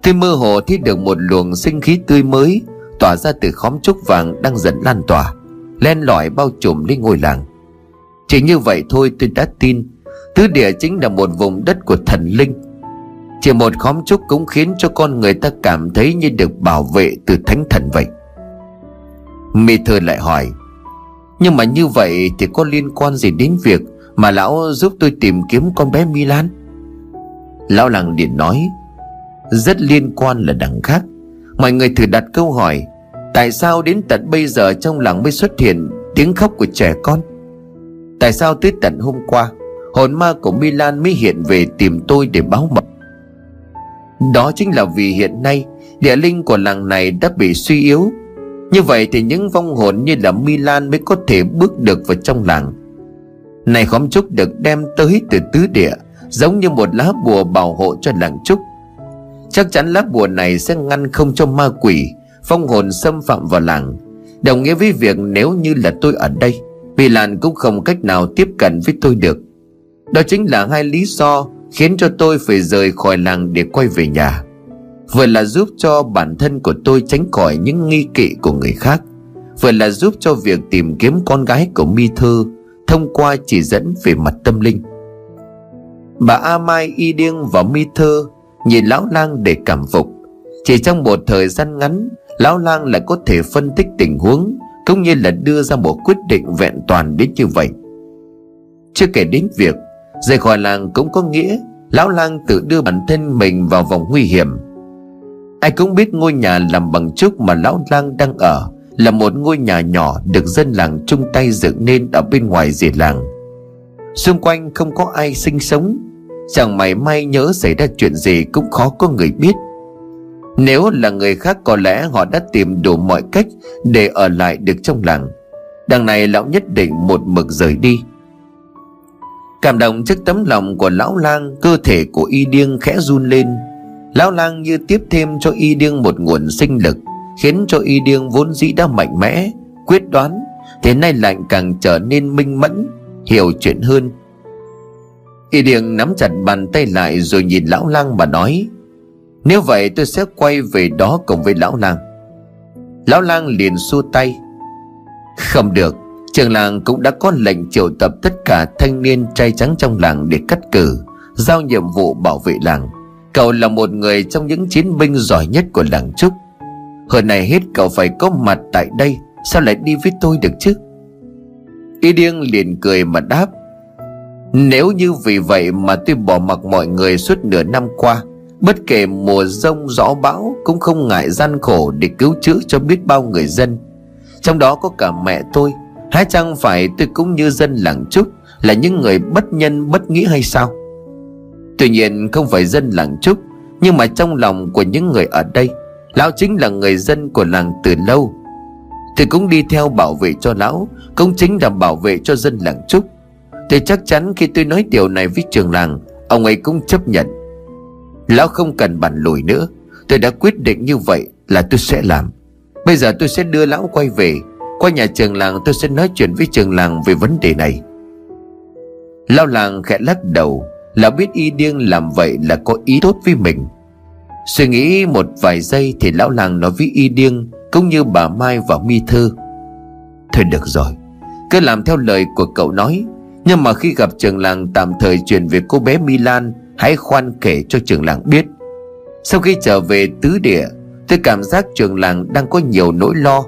Tôi mơ hồ thấy được một luồng sinh khí tươi mới tỏa ra từ khóm trúc vàng đang dần lan tỏa, len lỏi bao trùm lên ngôi làng. Chỉ như vậy thôi tôi đã tin Tứ Địa chính là một vùng đất của thần linh. Chỉ một khóm trúc cũng khiến cho con người ta cảm thấy như được bảo vệ từ thánh thần vậy. Mi Thơ lại hỏi: nhưng mà như vậy thì có liên quan gì đến việc mà lão giúp tôi tìm kiếm con bé Mi Lan? Lão Làng liền nói: rất liên quan là đằng khác. Mọi người thử đặt câu hỏi: tại sao đến tận bây giờ trong làng mới xuất hiện tiếng khóc của trẻ con? Tại sao tới tận hôm qua hồn ma của Mi Lan mới hiện về tìm tôi để báo mộng? Đó chính là vì hiện nay địa linh của làng này đã bị suy yếu. Như vậy thì những vong hồn như là Mi Lan mới có thể bước được vào trong làng này. Khóm trúc được đem tới từ Tứ Địa giống như một lá bùa bảo hộ cho làng trúc. Chắc chắn lá bùa này sẽ ngăn không cho ma quỷ, vong hồn xâm phạm vào làng. Đồng nghĩa với việc nếu như là tôi ở đây, Mi Lan cũng không cách nào tiếp cận với tôi được. Đó chính là hai lý do khiến cho tôi phải rời khỏi làng để quay về nhà. Vừa là giúp cho bản thân của tôi tránh khỏi những nghi kỵ của người khác, vừa là giúp cho việc tìm kiếm con gái của Mi Thơ thông qua chỉ dẫn về mặt tâm linh. Bà A Mai, Y Điêng và Mi Thơ nhìn lão lang để cảm phục. Chỉ trong một thời gian ngắn, lão lang lại có thể phân tích tình huống cũng như là đưa ra một quyết định vẹn toàn đến như vậy. Chưa kể đến việc rời khỏi làng cũng có nghĩa lão lang tự đưa bản thân mình vào vòng nguy hiểm. Ai cũng biết ngôi nhà làm bằng trúc mà lão lang đang ở là một ngôi nhà nhỏ được dân làng chung tay dựng nên ở bên ngoài rìa làng. Xung quanh không có ai sinh sống, chẳng mảy may nhớ xảy ra chuyện gì cũng khó có người biết. Nếu là người khác có lẽ họ đã tìm đủ mọi cách để ở lại được trong làng. Đằng này lão nhất định một mực rời đi. Cảm động trước tấm lòng của lão lang, cơ thể của Y Điêng khẽ run lên. Lão lang như tiếp thêm cho Y Điêng một nguồn sinh lực, khiến cho Y Điêng vốn dĩ đã mạnh mẽ, quyết đoán, thế nay lại càng trở nên minh mẫn, hiểu chuyện hơn. Y Điêng nắm chặt bàn tay lại rồi nhìn lão lang mà nói: nếu vậy tôi sẽ quay về đó cùng với lão lang. Lão lang liền xua tay: không được, trường làng cũng đã có lệnh triệu tập tất cả thanh niên trai trắng trong làng để cắt cử, giao nhiệm vụ bảo vệ làng. Cậu là một người trong những chiến binh giỏi nhất của làng trúc. Hồi này hết cậu phải có mặt tại đây, sao lại đi với tôi được chứ? Y Điêng liền cười mà đáp: nếu như vì vậy mà tôi bỏ mặc mọi người suốt nửa năm qua, bất kể mùa giông gió bão cũng không ngại gian khổ để cứu chữa cho biết bao người dân, trong đó có cả mẹ tôi, há chẳng phải tôi cũng như dân làng trúc là những người bất nhân bất nghĩa hay sao? Tuy nhiên không phải dân làng trúc, nhưng mà trong lòng của những người ở đây, lão chính là người dân của làng từ lâu. Tôi cũng đi theo bảo vệ cho lão, cũng chính là bảo vệ cho dân làng trúc. Tôi chắc chắn khi tôi nói điều này với trường làng, ông ấy cũng chấp nhận. Lão không cần bàn lùi nữa, tôi đã quyết định như vậy là tôi sẽ làm. Bây giờ tôi sẽ đưa lão quay về. Qua nhà trường làng tôi sẽ nói chuyện với trường làng về vấn đề này. Lão làng khẽ lắc đầu. Lão biết Y Điêng làm vậy là có ý tốt với mình. Suy nghĩ một vài giây thì lão làng nói với Y Điêng cũng như bà Mai và Mi Thơ: thôi được rồi, cứ làm theo lời của cậu nói. Nhưng mà khi gặp trường làng tạm thời chuyện về cô bé Mi Lan hãy khoan kể cho trường làng biết. Sau khi trở về Tứ Địa, tôi cảm giác trường làng đang có nhiều nỗi lo.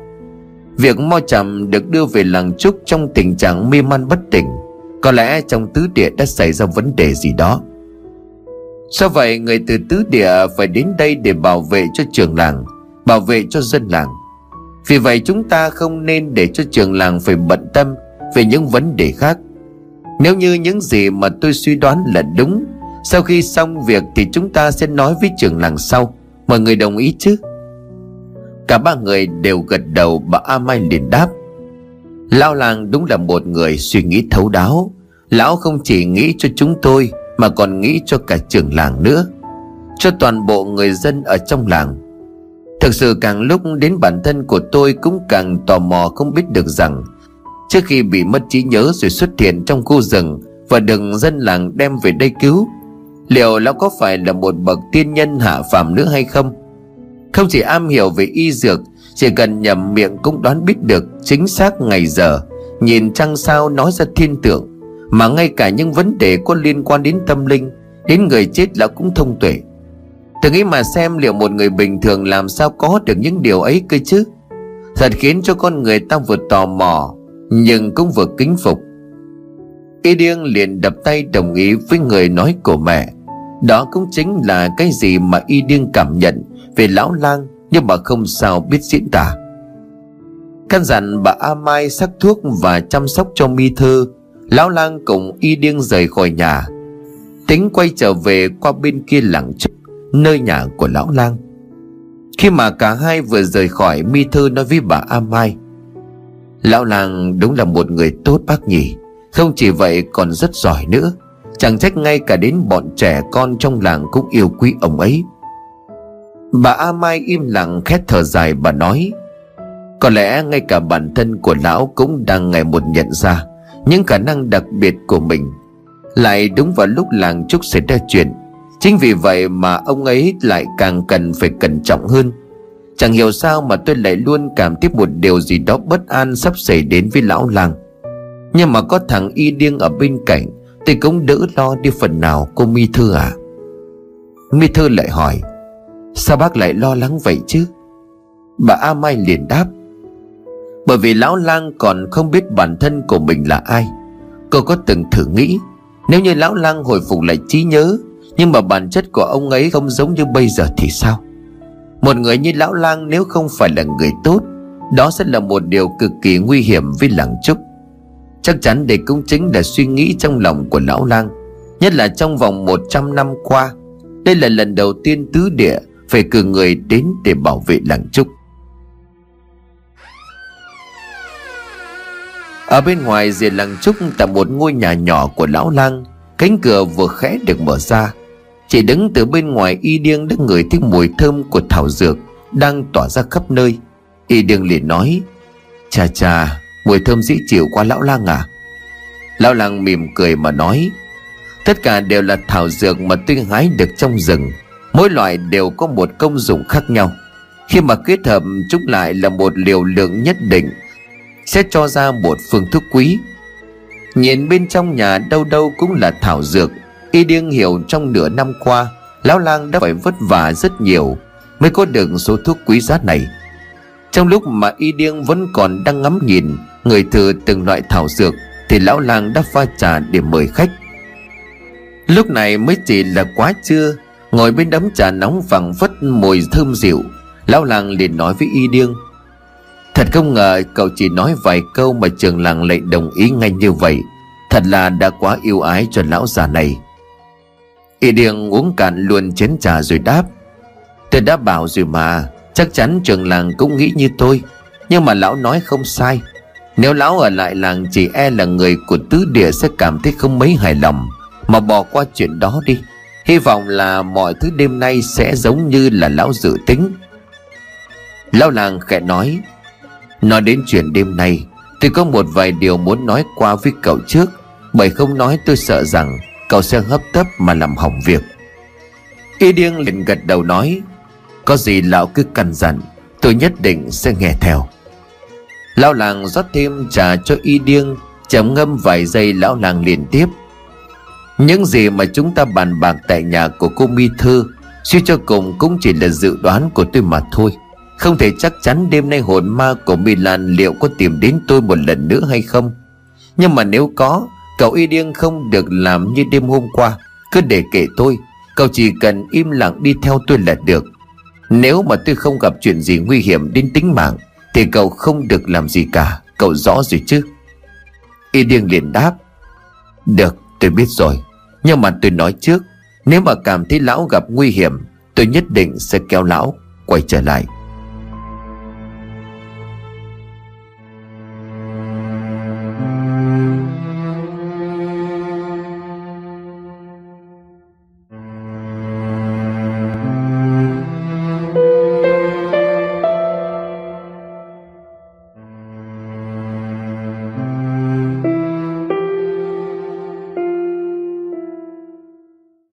Việc Mo Trầm được đưa về làng trúc trong tình trạng mê man bất tỉnh, có lẽ trong Tứ Địa đã xảy ra vấn đề gì đó. Sao vậy người từ Tứ Địa phải đến đây để bảo vệ cho trường làng, bảo vệ cho dân làng? Vì vậy chúng ta không nên để cho trường làng phải bận tâm về những vấn đề khác. Nếu như những gì mà tôi suy đoán là đúng, sau khi xong việc thì chúng ta sẽ nói với trường làng sau. Mọi người đồng ý chứ? Cả ba người đều gật đầu. Bà A Mai liền đáp: lão làng đúng là một người suy nghĩ thấu đáo. Lão không chỉ nghĩ cho chúng tôi mà còn nghĩ cho cả trường làng nữa, cho toàn bộ người dân ở trong làng. Thực sự càng lúc đến bản thân của tôi cũng càng tò mò không biết được rằng trước khi bị mất trí nhớ rồi xuất hiện trong khu rừng và đừng dân làng đem về đây cứu, liệu lão có phải là một bậc tiên nhân hạ phàm nữa hay không? Không chỉ am hiểu về y dược, chỉ cần nhầm miệng cũng đoán biết được chính xác ngày giờ, nhìn trăng sao nói ra thiên tượng, mà ngay cả những vấn đề có liên quan đến tâm linh, đến người chết lão cũng thông tuệ. Thử nghĩ mà xem, liệu một người bình thường làm sao có được những điều ấy cơ chứ. Thật khiến cho con người ta vừa tò mò nhưng cũng vừa kính phục. Y Điêng liền đập tay đồng ý với người nói của mẹ. Đó cũng chính là cái gì mà Y Điêng cảm nhận về lão lang nhưng mà không sao biết diễn tả. Căn dặn bà A Mai sắc thuốc và chăm sóc cho Mi Thơ, lão lang cùng Y Điêng rời khỏi nhà, tính quay trở về qua bên kia làng Trúc, nơi nhà của lão lang. Khi mà cả hai vừa rời khỏi, Mi Thơ nói với bà A Mai: "Lão lang đúng là một người tốt bác nhỉ, không chỉ vậy còn rất giỏi nữa. Chẳng trách ngay cả đến bọn trẻ con trong làng cũng yêu quý ông ấy." Bà A Mai im lặng khét thở dài. Bà nói: "Có lẽ ngay cả bản thân của lão cũng đang ngày một nhận ra những khả năng đặc biệt của mình. Lại đúng vào lúc làng Trúc xảy ra chuyện, chính vì vậy mà ông ấy lại càng cần phải cẩn trọng hơn. Chẳng hiểu sao mà tôi lại luôn cảm thấy một điều gì đó bất an sắp xảy đến với lão làng. Nhưng mà có thằng Y Điêng ở bên cạnh, tôi cũng đỡ lo đi phần nào cô Mi Thơ à." Mi Thơ lại hỏi: "Sao bác lại lo lắng vậy chứ?" Bà A Mai liền đáp: "Bởi vì lão lang còn không biết bản thân của mình là ai. Cô có từng thử nghĩ, nếu như lão lang hồi phục lại trí nhớ nhưng mà bản chất của ông ấy không giống như bây giờ thì sao? Một người như lão lang nếu không phải là người tốt, đó sẽ là một điều cực kỳ nguy hiểm với làng Trúc. Chắc chắn đây cũng chính là suy nghĩ trong lòng của lão lang. Nhất là trong vòng một trăm năm qua, đây là lần đầu tiên Tứ Địa phải cử người đến để bảo vệ làng Trúc." Ở bên ngoài rìa làng Trúc, tại một ngôi nhà nhỏ của lão lang, cánh cửa vừa khẽ được mở ra. Chỉ đứng từ bên ngoài, Y Điêng đã ngửi thấy mùi thơm của thảo dược đang tỏa ra khắp nơi. Y Điêng liền nói: "Chà chà, mùi thơm dễ chịu quá lão lang à." Lão lang mỉm cười mà nói: "Tất cả đều là thảo dược mà tôi hái được trong rừng. Mỗi loại đều có một công dụng khác nhau. Khi mà kết hợp chúng lại là một liều lượng nhất định, sẽ cho ra một phương thuốc quý." Nhìn bên trong nhà đâu đâu cũng là thảo dược, Y Điêng hiểu trong nửa năm qua lão lang đã phải vất vả rất nhiều mới có được số thuốc quý giá này. Trong lúc mà Y Điêng vẫn còn đang ngắm nhìn người thử từng loại thảo dược thì lão lang đã pha trà để mời khách. Lúc này mới chỉ là quá trưa, ngồi bên đống trà nóng phảng phất mùi thơm dịu, lão lang liền nói với Y Điêng: "Thật không ngờ cậu chỉ nói vài câu mà trường làng lại đồng ý ngay như vậy. Thật là đã quá yêu ái cho lão già này." Y Điêng uống cạn luôn chén trà rồi đáp: "Tôi đã bảo rồi mà, chắc chắn trường làng cũng nghĩ như tôi. Nhưng mà lão nói không sai. Nếu lão ở lại làng, chỉ e là người của Tứ Địa sẽ cảm thấy không mấy hài lòng, mà bỏ qua chuyện đó đi. Hy vọng là mọi thứ đêm nay sẽ giống như là lão dự tính." Lão lang khẽ nói: "Nói đến chuyện đêm nay, tôi có một vài điều muốn nói qua với cậu trước. Bởi không nói tôi sợ rằng cậu sẽ hấp tấp mà làm hỏng việc." Y Điêng liền gật đầu nói: "Có gì lão cứ căn dặn, tôi nhất định sẽ nghe theo." Lão lang rót thêm trà cho Y Điêng. Trầm ngâm vài giây, lão lang liền tiếp: "Những gì mà chúng ta bàn bạc tại nhà của cô Mi Thơ, suy cho cùng cũng chỉ là dự đoán của tôi mà thôi. Không thể chắc chắn đêm nay hồn ma của Mi Lan liệu có tìm đến tôi một lần nữa hay không. Nhưng mà nếu có, cậu Y Điêng không được làm như đêm hôm qua. Cứ để kệ tôi, cậu chỉ cần im lặng đi theo tôi là được. Nếu mà tôi không gặp chuyện gì nguy hiểm đến tính mạng thì cậu không được làm gì cả, cậu rõ rồi chứ?" Y Điêng liền đáp: "Được, tôi biết rồi. Nhưng mà tôi nói trước, nếu mà cảm thấy lão gặp nguy hiểm, tôi nhất định sẽ kéo lão quay trở lại.